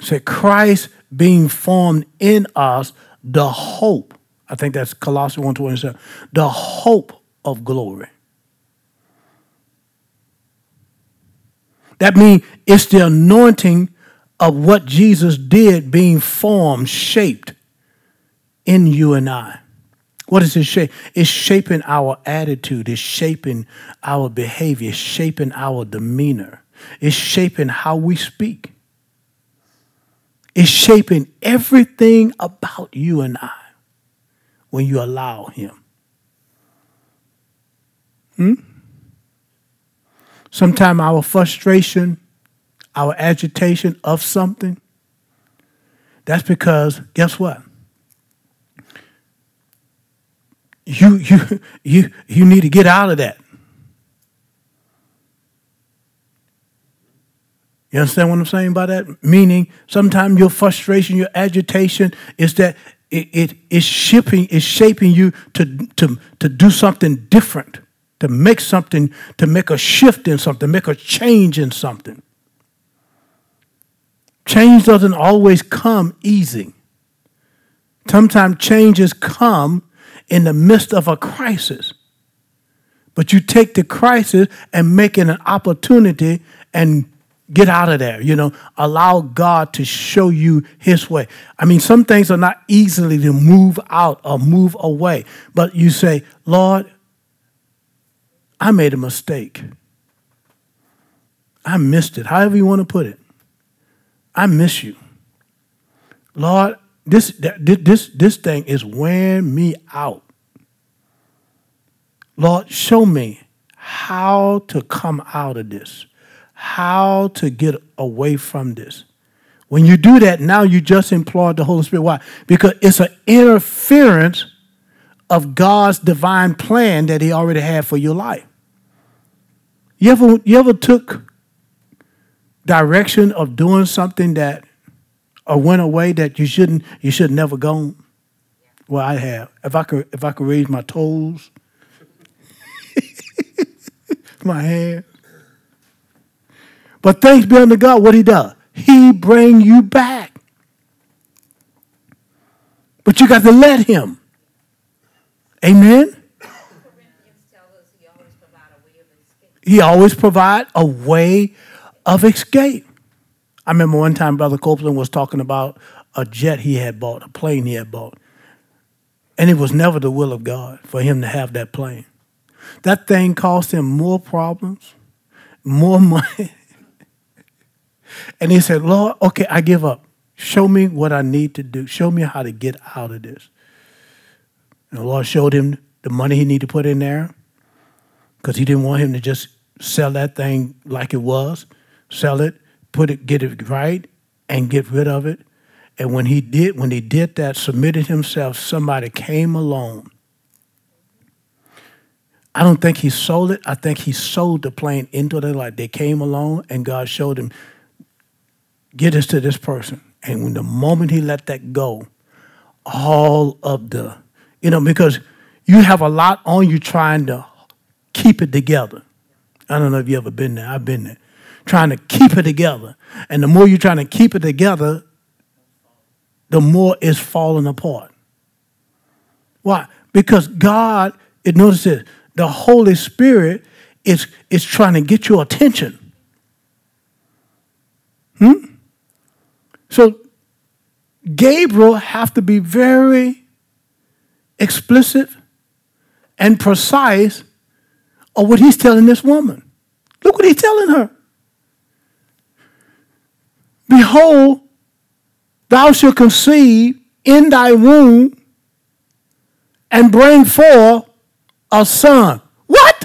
Say, Christ being formed in us, the hope. I think that's Colossians one twenty-seven. The hope of glory. That means it's the anointing of what Jesus did being formed, shaped in you and I. What is his shape? It's shaping our attitude. It's shaping our behavior. It's shaping our demeanor. It's shaping how we speak. It's shaping everything about you and I when you allow him. Hmm? Sometimes our frustration, our agitation of something, that's because, guess what? You you you you need to get out of that. You understand what I'm saying by that? Meaning, sometimes your frustration, your agitation is that it it is shaping is shaping you to to to do something different, to make something, to make a shift in something, make a change in something. Change doesn't always come easy. Sometimes changes come in the midst of a crisis. But you take the crisis and make it an opportunity and get out of there. You know, allow God to show you his way. I mean, some things are not easily to move out or move away. But you say, Lord, I made a mistake. I missed it. However you want to put it. I miss you. Lord, This, this, this thing is wearing me out. Lord, show me how to come out of this, how to get away from this. When you do that, now you just implore the Holy Spirit. Why? Because it's an interference of God's divine plan that he already had for your life. You ever, you ever took direction of doing something that or went away that you shouldn't, you should never go. Well, I have. If I could, if I could raise my toes, my hand. But thanks be unto God, what he does, he bring you back. But you got to let him. Amen. He always provides a way of escape. I remember one time Brother Copeland was talking about a jet he had bought, a plane he had bought. And it was never the will of God for him to have that plane. That thing caused him more problems, more money. And he said, Lord, okay, I give up. Show me what I need to do. Show me how to get out of this. And the Lord showed him the money he needed to put in there because he didn't want him to just sell that thing like it was, sell it, put it, get it right, and get rid of it. And when he did, when he did that, submitted himself, somebody came along. I don't think he sold it. I think he sold the plane into their life. They came along, and God showed him, get this to this person. And when the moment he let that go, all of the, you know, because you have a lot on you trying to keep it together. I don't know if you ever been there. I've been there. Trying to keep it together. And the more you're trying to keep it together, the more it's falling apart. Why? Because God, it, notice this, the Holy Spirit is, is trying to get your attention. Hmm? So Gabriel have to be very explicit and precise of what he's telling this woman. Look what he's telling her. Behold, thou shalt conceive in thy womb and bring forth a son. What?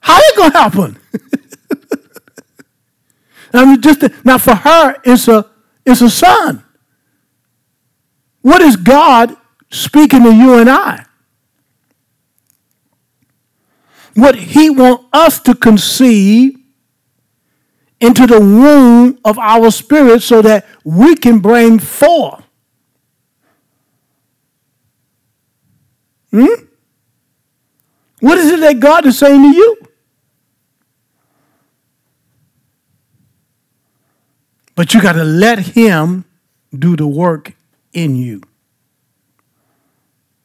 How is it going to happen? I mean, just now for her, it's a, it's a son. What is God speaking to you and I? What he wants us to conceive into the womb of our spirit so that we can bring forth. Hmm? What is it that God is saying to you? But you got to let him do the work in you.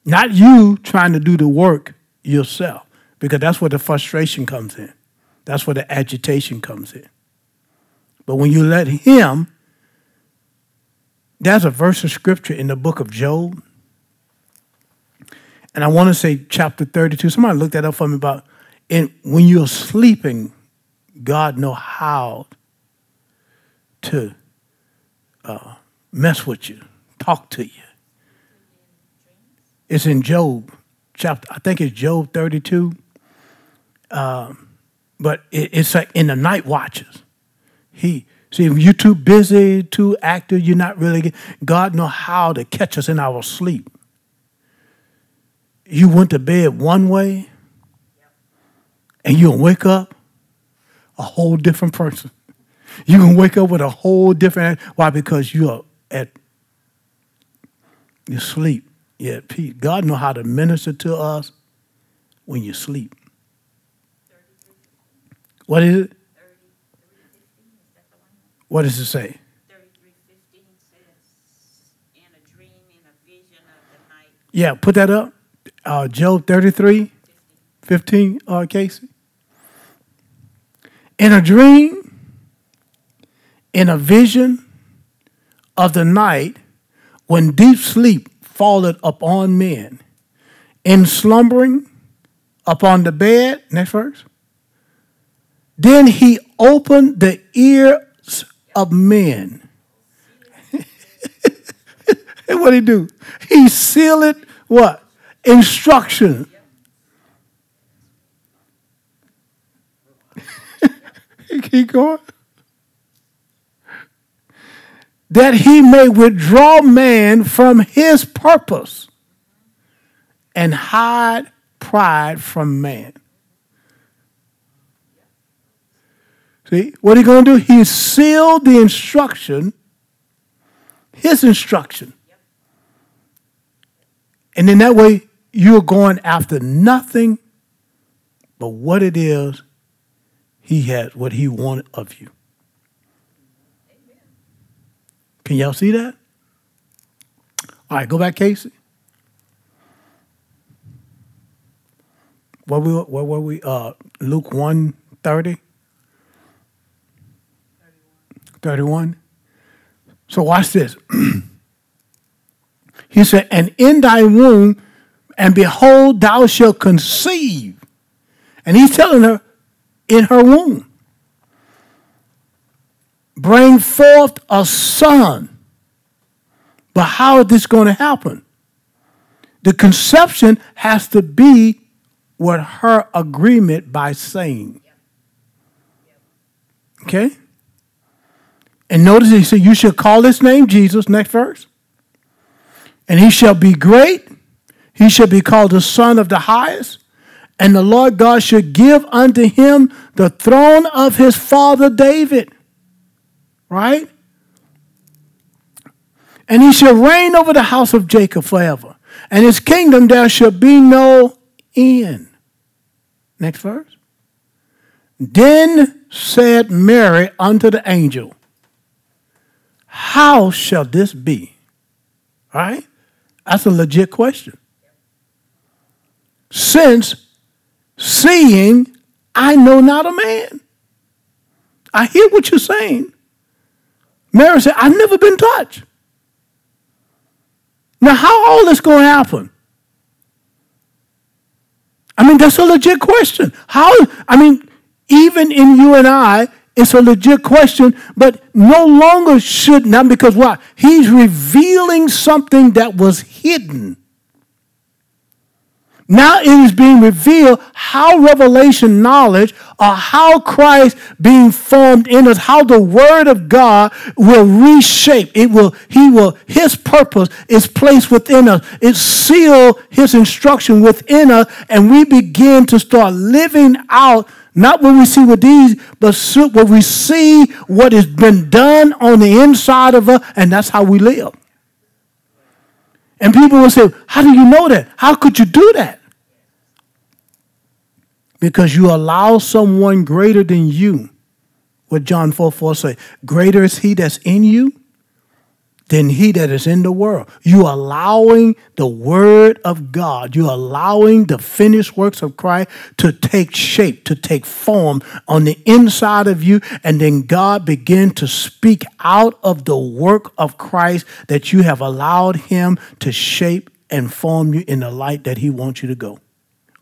Not you trying to do the work yourself, because that's where the frustration comes in. That's where the agitation comes in. But when you let him, there's a verse of scripture in the book of Job. And I want to say chapter thirty-two. Somebody looked that up for me about, and when you're sleeping, God knows how to uh, mess with you, talk to you. It's in Job chapter, I think it's Job thirty-two. Um, but it, it's like in the night watches. He, see, if you're too busy, too active, you're not really, God knows how to catch us in our sleep. You went to bed one way, and you'll wake up a whole different person. You can wake up with a whole different, why? Because you're at, you sleep, you're at peace. God knows how to minister to us when you sleep. What is it? What does it say? thirty-three fifteen says, in a dream, in a vision of the night. Yeah, put that up. Uh, Job thirty-three fifteen, uh, Casey. In a dream, in a vision of the night, when deep sleep falleth upon men, in slumbering upon the bed, next verse, then he opened the ear of men. And what did he do? He sealed it, what? Instruction. Keep going. That he may withdraw man from his purpose and hide pride from man. See, what are you going to do? He sealed the instruction, his instruction. And in that way, you're going after nothing but what it is he had, what he wanted of you. Can y'all see that? All right, go back, Casey. What were, what were we? Uh, Luke one thirty. thirty-one. So watch this. He said, and in thy womb, and behold, thou shalt conceive. And he's telling her, in her womb, bring forth a son. But how is this going to happen? The conception has to be with her agreement by saying. Okay? And notice he said, you shall call his name Jesus, next verse. And he shall be great. He shall be called the Son of the Highest. And the Lord God shall give unto him the throne of his father David. Right? And he shall reign over the house of Jacob forever. And his kingdom there shall be no end. Next verse. Then said Mary unto the angel, how shall this be? All right? That's a legit question. Since seeing I know not a man. I hear what you're saying. Mary said, I've never been touched. Now, how all this going to happen? I mean, that's a legit question. How, I mean, even in you and I, it's a legit question, but no longer should not, because why? He's revealing something that was hidden. Now it is being revealed how revelation knowledge, or how Christ being formed in us, how the word of God will reshape. It will, he will, his purpose is placed within us. It sealed his instruction within us, and we begin to start living out not what we see with these, but what we see, what has been done on the inside of us, and that's how we live. And people will say, how do you know that? How could you do that? Because you allow someone greater than you. What John four four says, greater is he that's in you than he that is in the world. You allowing the word of God, you allowing the finished works of Christ to take shape, to take form on the inside of you, and then God begin to speak out of the work of Christ that you have allowed him to shape and form you in the light that he wants you to go,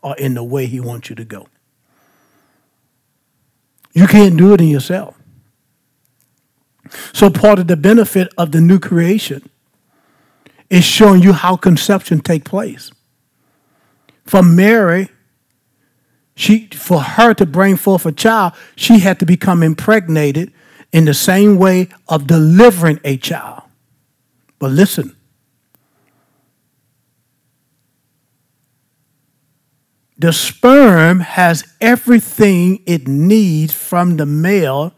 or in the way he wants you to go. You can't do it in yourself. So part of the benefit of the new creation is showing you how conception takes place. For Mary, she, for her to bring forth a child, she had to become impregnated in the same way of delivering a child. But listen, the sperm has everything it needs from the male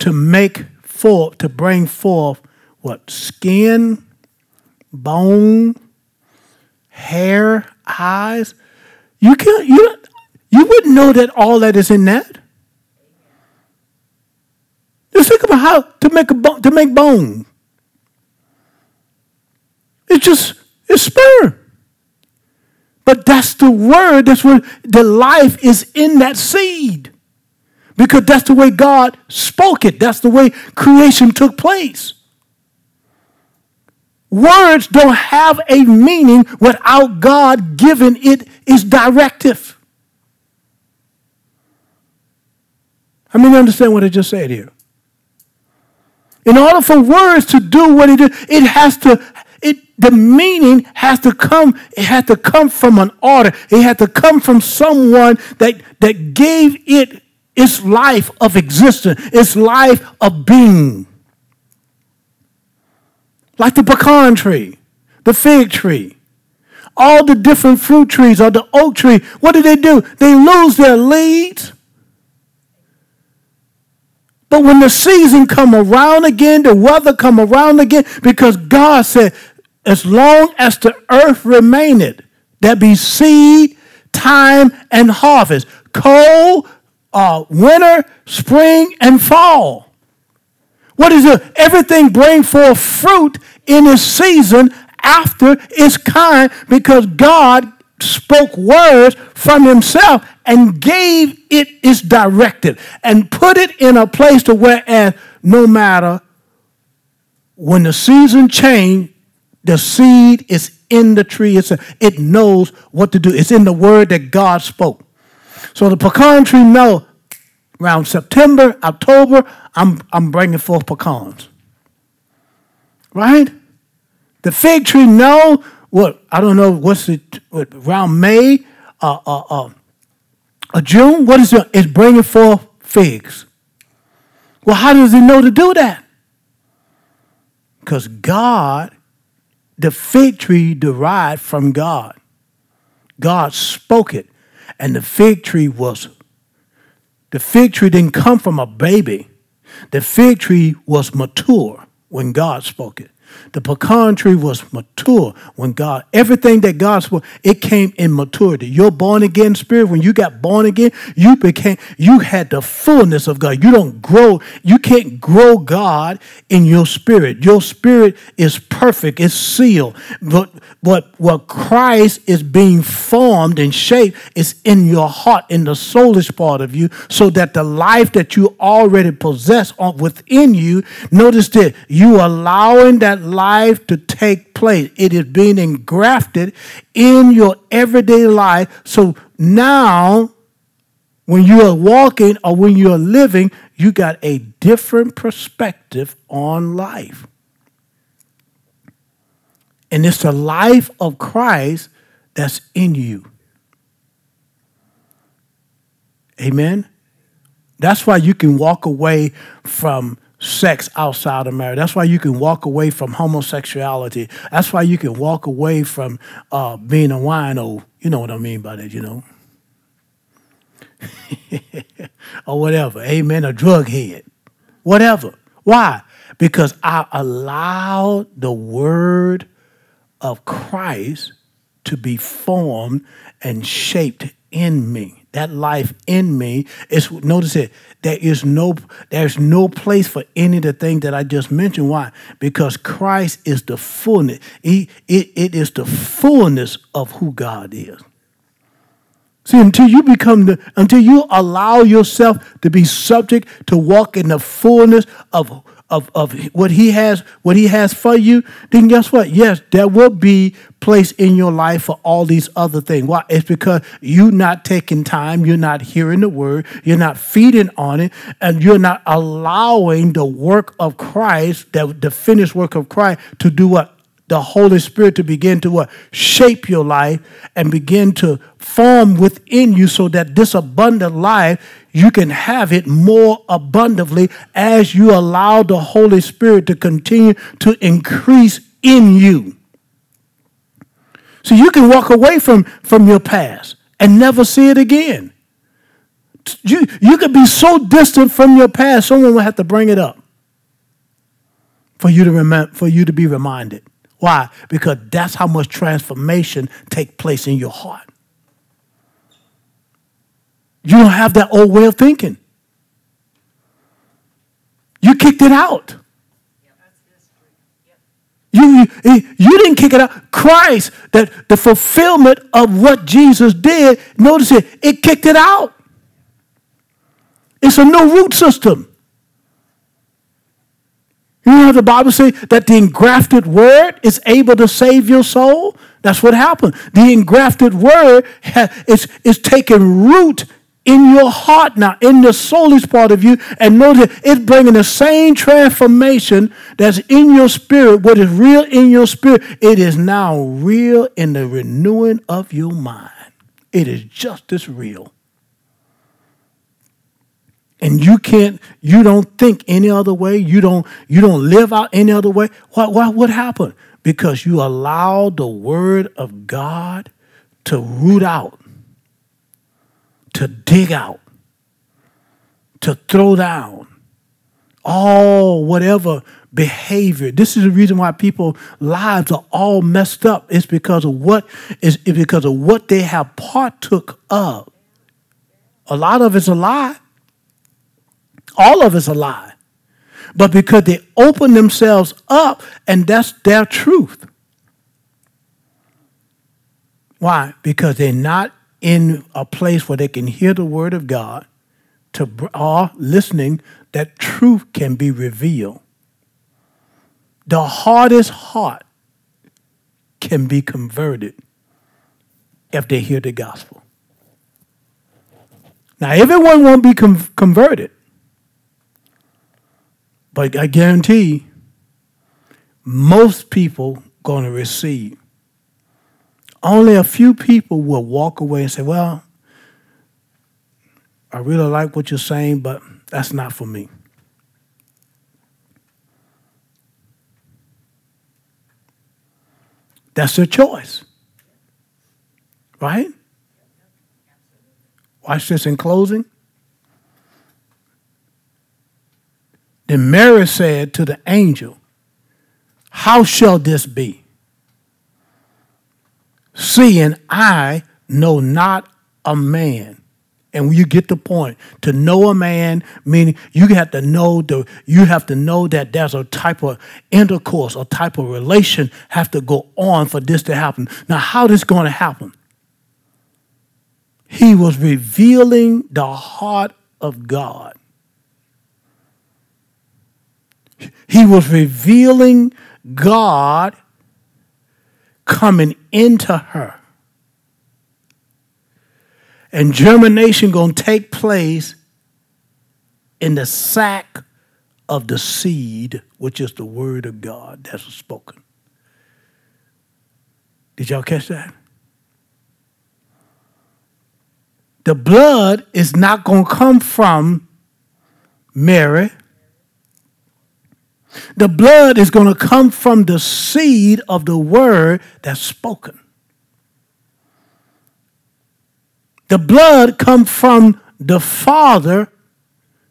to make For, to bring forth what? Skin, bone, hair, eyes. You can't, you, you wouldn't know that all that is in that. Just think about how to make a bone, to make bone. It's just, it's sperm. But that's the word, that's what the life is in that seed. Because that's the way God spoke it. That's the way creation took place. Words don't have a meaning without God giving it its directive. I mean, you understand what I just said here. In order for words to do what it did, it has to, it, the meaning has to come, it has to come from an order. It had to come from someone that, that gave it its life of existence, its life of being. Like the pecan tree, the fig tree, all the different fruit trees or the oak tree, what do they do? They lose their leaves. But when the season come around again, the weather come around again, because God said, as long as the earth remaineth, there be seed, time, and harvest. Cold, Uh, winter, spring, and fall. What is it? Everything brings forth fruit in its season after its kind, because God spoke words from himself and gave it its directive and put it in a place to where, as no matter when the season change, the seed is in the tree itself. It knows what to do. It's in the word that God spoke. So the pecan tree know around September, October, I'm, I'm bringing forth pecans. Right? The fig tree know what, I don't know, what's it, what, around May, uh, uh, uh, uh, June, what is it? It's bringing forth figs. Well, how does it know to do that? Because God, the fig tree derived from God. God spoke it. And the fig tree was, the fig tree didn't come from a baby. The fig tree was mature when God spoke it. The pecan tree was mature when God, everything that God spoke, it came in maturity. Your born again spirit, when you got born again, you became, you had the fullness of God. You don't grow, you can't grow God in your spirit. Your spirit is perfect, it's sealed. But what, what Christ is being formed and shaped is in your heart, in the soulish part of you, so that the life that you already possess within you, notice that you are allowing that life to take place. It is being engrafted in your everyday life. So now, when you are walking or when you are living, you got a different perspective on life. And it's the life of Christ that's in you. Amen? That's why you can walk away from sex outside of marriage. That's why you can walk away from homosexuality. That's why you can walk away from uh, being a wino. You know what I mean by that, you know. Or whatever. Amen. A drug head. Whatever. Why? Because I allowed the word of Christ to be formed and shaped in me. That life in me is, notice it, there is no there's no place for any of the things that I just mentioned. Why? Because Christ is the fullness. He, it, it is the fullness of who God is. See, until you become the, until you allow yourself to be subject to walk in the fullness of of of what He has, what He has for you, then guess what? Yes, there will be place in your life for all these other things. Why? It's because you're not taking time, you're not hearing the word, you're not feeding on it, and you're not allowing the work of Christ, the, the finished work of Christ, to do what? The Holy Spirit to begin to what? Shape your life and begin to form within you so that this abundant life, you can have it more abundantly as you allow the Holy Spirit to continue to increase in you. So you can walk away from, from your past and never see it again. You, you could be so distant from your past, someone will have to bring it up for you to remember, for you to be reminded. Why? Because that's how much transformation takes place in your heart. You don't have that old way of thinking. You kicked it out. You, you, you didn't kick it out. Christ, that the fulfillment of what Jesus did, notice it, it kicked it out. It's a new root system. You know how the Bible says that the engrafted word is able to save your soul? That's what happened. The engrafted word is, is taking root in your heart now, in the soulish part of you, and notice it's bringing the same transformation that's in your spirit. What is real in your spirit, it is now real in the renewing of your mind. It is just as real. And you can't, you don't think any other way. You don't, you don't live out any other way. Why, why, what happened? Because you allow the word of God to root out, to dig out, to throw down all whatever behavior. This is the reason why people's lives are all messed up. It's because of what is because of what they have partook of. A lot of it's a lie. All of it's a lie. But because they open themselves up, and that's their truth. Why? Because they're not in a place where they can hear the word of God, to are listening, that truth can be revealed. The hardest heart can be converted if they hear the gospel. Now, everyone won't be com- converted, but I guarantee most people going to receive. Only a few people will walk away and say, well, I really like what you're saying, but that's not for me. That's their choice. Right? Watch this in closing. Then Mary said to the angel, How shall this be? Seeing I know not a man. And when you get the point, to know a man, meaning you have to know the you have to know that there's a type of intercourse, a type of relation have to go on for this to happen. Now, how this going to happen? He was revealing the heart of God. He was revealing God coming into her. And germination going to take place in the sack of the seed, which is the word of God that's spoken. Did y'all catch that? The blood is not going to come from Mary. The blood is going to come from the seed of the word that's spoken. The blood comes from the Father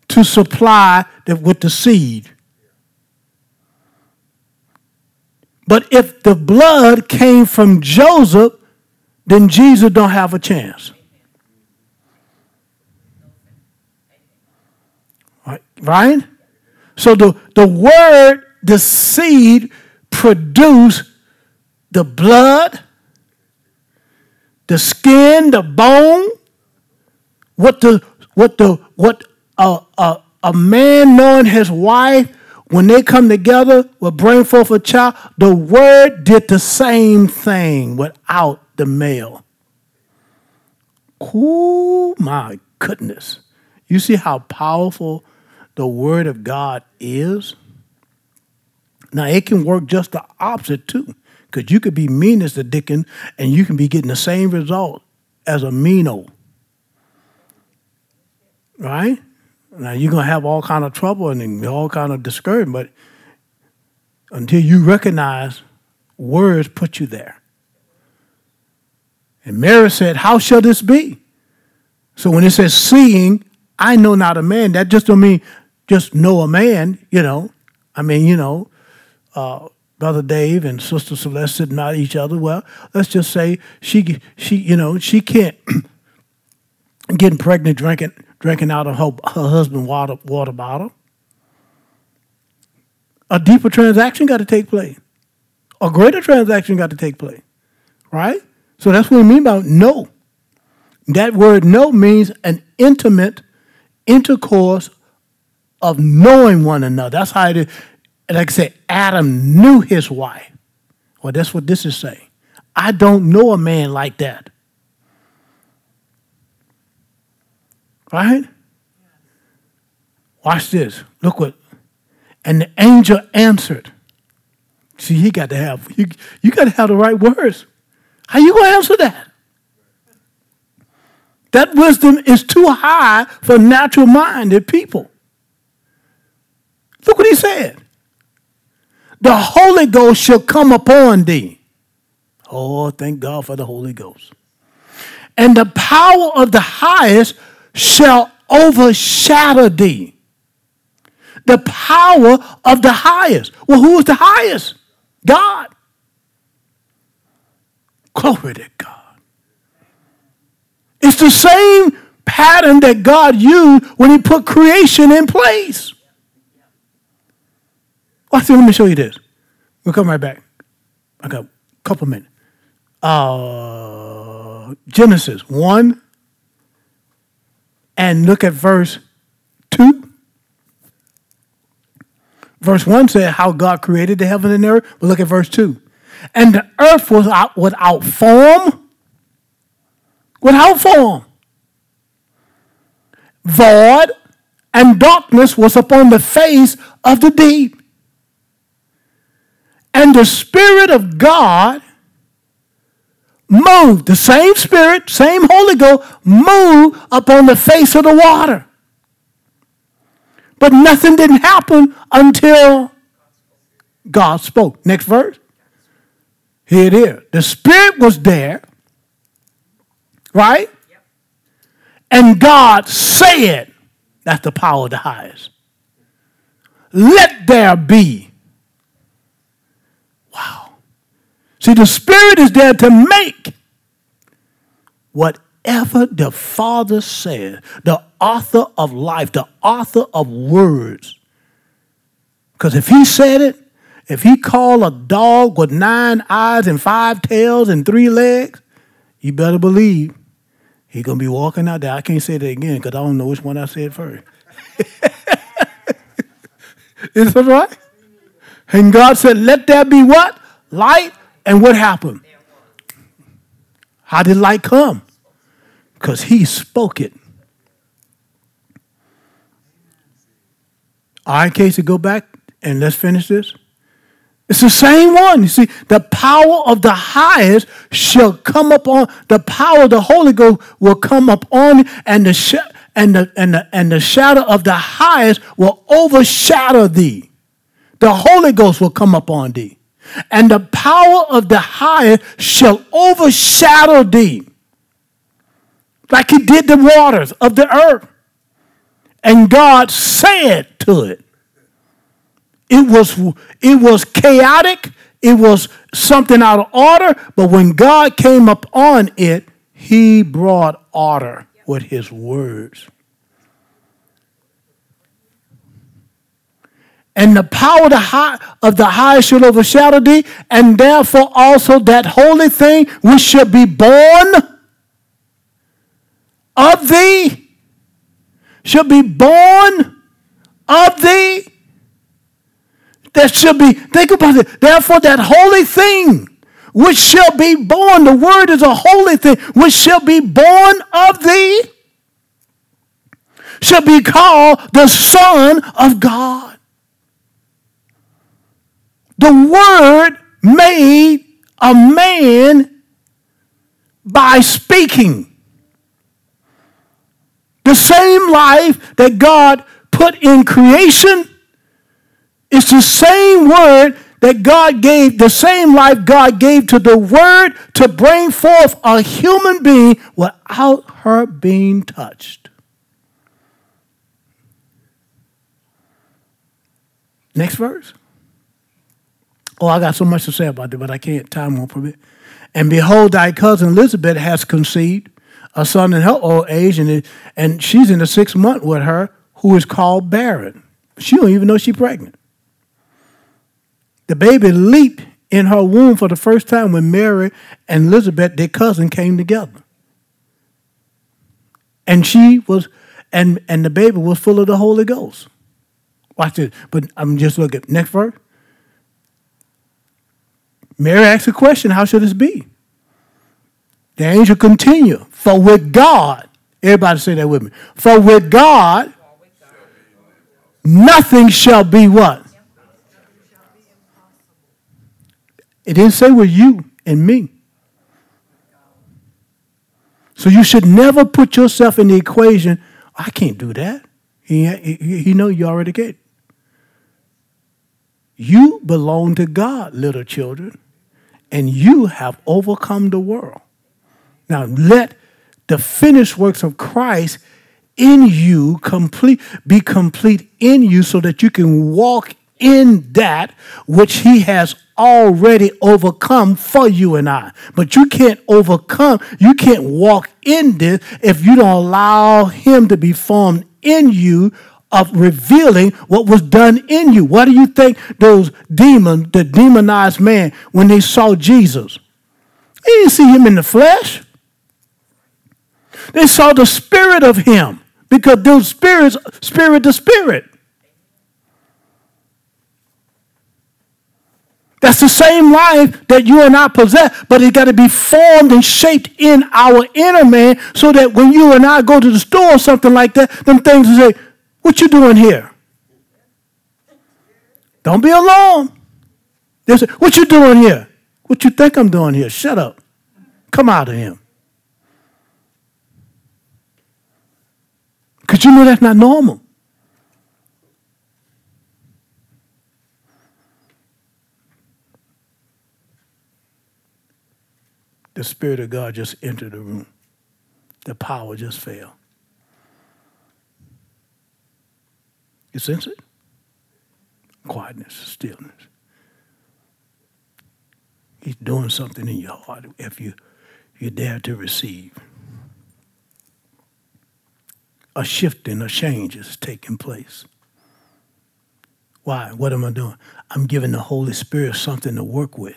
to supply the, with the seed. But if the blood came from Joseph, then Jesus don't have a chance. Right? So the, the word, the seed, produced the blood, the skin, the bone. What the what the what a a, a man knowing his wife, when they come together, will bring forth a child. The word did the same thing without the male. Oh my goodness! You see how powerful the word of God is? Now, it can work just the opposite, too, because you could be mean as the Dickens, and you can be getting the same result as a meano, right? Now, you're going to have all kind of trouble and all kind of discouragement, but until you recognize words put you there. And Mary said, how shall this be? So when it says seeing, I know not a man, that just don't mean just know a man, you know. I mean, you know, uh, Brother Dave and Sister Celeste sitting out each other. Well, let's just say she, she, you know, she can't getting pregnant, drinking, drinking out of her, her husband's water, water bottle. A deeper transaction got to take place. A greater transaction got to take place, right? So that's what we mean by no. That word no means an intimate intercourse of knowing one another. That's how it is. Like I said, Adam knew his wife. Well, that's what this is saying. I don't know a man like that. Right? Watch this. Look what. And the angel answered. See, he got to have, you, you got to have the right words. How you going to answer that? That wisdom is too high for natural-minded people. Look what he said. The Holy Ghost shall come upon thee. Oh, thank God for the Holy Ghost. And the power of the highest shall overshadow thee. The power of the highest. Well, who is the highest? God. Glory to God. It's the same pattern that God used when he put creation in place. Well, I said, let me show you this. We'll come right back. I got a couple minutes. Uh, Genesis one. And look at verse two. Verse one said how God created the heaven and the earth. But look at verse two. And the earth was out, without form. Without form, void, and darkness was upon the face of the deep. And the Spirit of God moved, the same Spirit, same Holy Ghost, moved upon the face of the water. But nothing didn't happen until God spoke. Next verse. Here it is. The Spirit was there. Right? Yep. And God said, that's the power of the highest, let there be. See, the Spirit is there to make whatever the Father says, the author of life, the author of words. Because if he said it, if he called a dog with nine eyes and five tails and three legs, you better believe he's going to be walking out there. I can't say that again because I don't know which one I said first. Is that right? And God said, let there be what? Light. And what happened? How did light come? Because he spoke it. All right, Casey, go back and let's finish this. It's the same one. You see, the power of the highest shall come upon, the power of the Holy Ghost will come upon, and the sh- and the and the and the shadow of the highest will overshadow thee. The Holy Ghost will come upon thee. And the power of the highest shall overshadow thee. Like he did the waters of the earth. And God said to it. It was, it was chaotic. It was something out of order. But when God came upon it, he brought order with his words. And the power of the high, of the high shall overshadow thee, and therefore also that holy thing which shall be born of thee, shall be born of thee. That shall be, think about it, therefore that holy thing which shall be born, the word is a holy thing, which shall be born of thee, shall be called the Son of God. The word made a man by speaking. The same life that God put in creation is the same word that God gave, the same life God gave to the word to bring forth a human being without her being touched. Next verse. Oh, I got so much to say about it, but I can't. Time won't permit. And behold, thy cousin Elizabeth has conceived a son in her old age, and it, and she's in the sixth month with her, who is called barren. She don't even know she's pregnant. The baby leaped in her womb for the first time when Mary and Elizabeth, their cousin, came together. And she was, and and the baby was full of the Holy Ghost. Watch this. But I'm just looking at next verse. Mary asked the question, how should this be? The angel continued, for with God, everybody say that with me, for with God, nothing shall be what? It didn't say with you and me. So you should never put yourself in the equation, I can't do that. He, he, he know you already get it. You belong to God, little children, and you have overcome the world. Now let the finished works of Christ in you complete, be complete in you so that you can walk in that which he has already overcome for you and I. But you can't overcome, you can't walk in this if you don't allow him to be formed in you of revealing what was done in you. What do you think those demons, the demonized man, when they saw Jesus? They didn't see him in the flesh. They saw the spirit of him because those spirits, spirit to spirit. That's the same life that you and I possess, but it got to be formed and shaped in our inner man so that when you and I go to the store or something like that, them things will say, what you doing here? Don't be alarmed. They say, what you doing here? What you think I'm doing here? Shut up. Come out of him. Because you know that's not normal. The Spirit of God just entered the room. The power just fell. You sense it? Quietness, stillness. He's doing something in your heart if you, if you dare to receive. A shifting, a change is taking place. Why? What am I doing? I'm giving the Holy Spirit something to work with.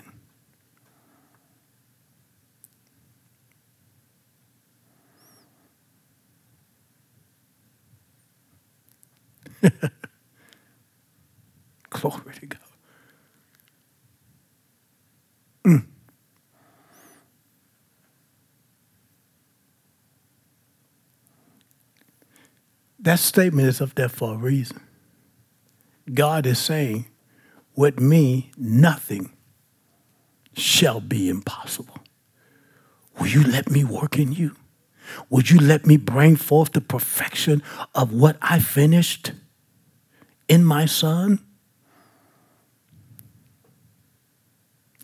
Glory to God. Mm. That statement is up there for a reason. God is saying, with me, nothing shall be impossible. Will you let me work in you? Would you let me bring forth the perfection of what I finished in my Son?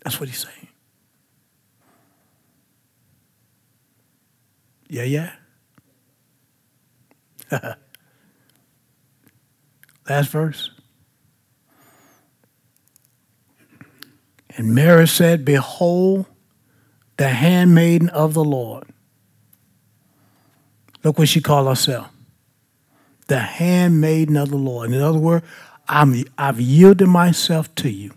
That's what he's saying. Yeah, yeah. Last verse. And Mary said, behold, the handmaiden of the Lord. Look what she called herself. The handmaiden of the Lord. In other words, I'm, I've yielded myself to you.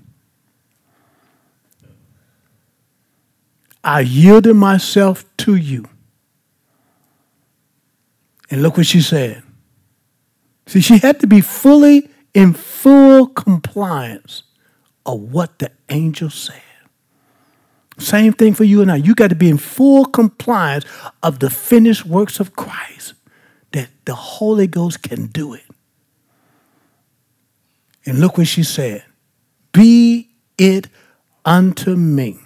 I yielded myself to you. And look what she said. See, she had to be fully in full compliance of what the angel said. Same thing for you and I. You got to be in full compliance of the finished works of Christ, that the Holy Ghost can do it. And look what she said. Be it unto me.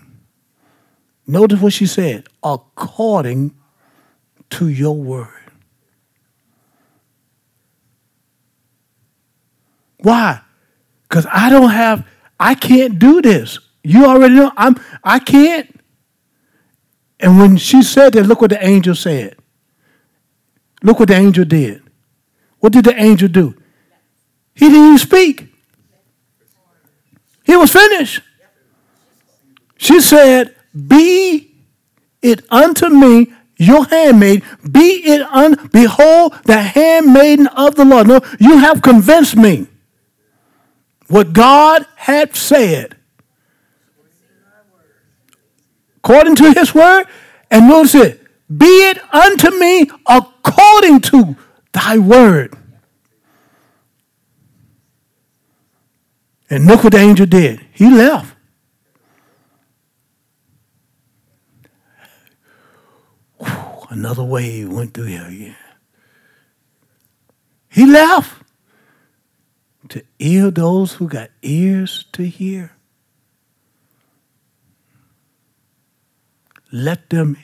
Notice what she said. According to your word. Why? Because I don't have, I can't do this. You already know, I'm, I can't. And when she said that, look what the angel said. Look what the angel did. What did the angel do? He didn't even speak. He was finished. She said, be it unto me, your handmaid, be it un, behold, the handmaiden of the Lord. No, you have convinced me. What God had said, according to his word, and notice it, be it unto me according to thy word. And look what the angel did. He left. Whew, another wave went through here again. He left. To hear those who got ears to hear. Let them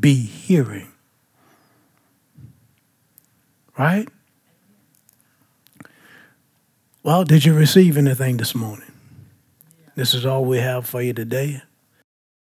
be hearing. Right? Well, did you receive anything this morning? This is all we have for you today.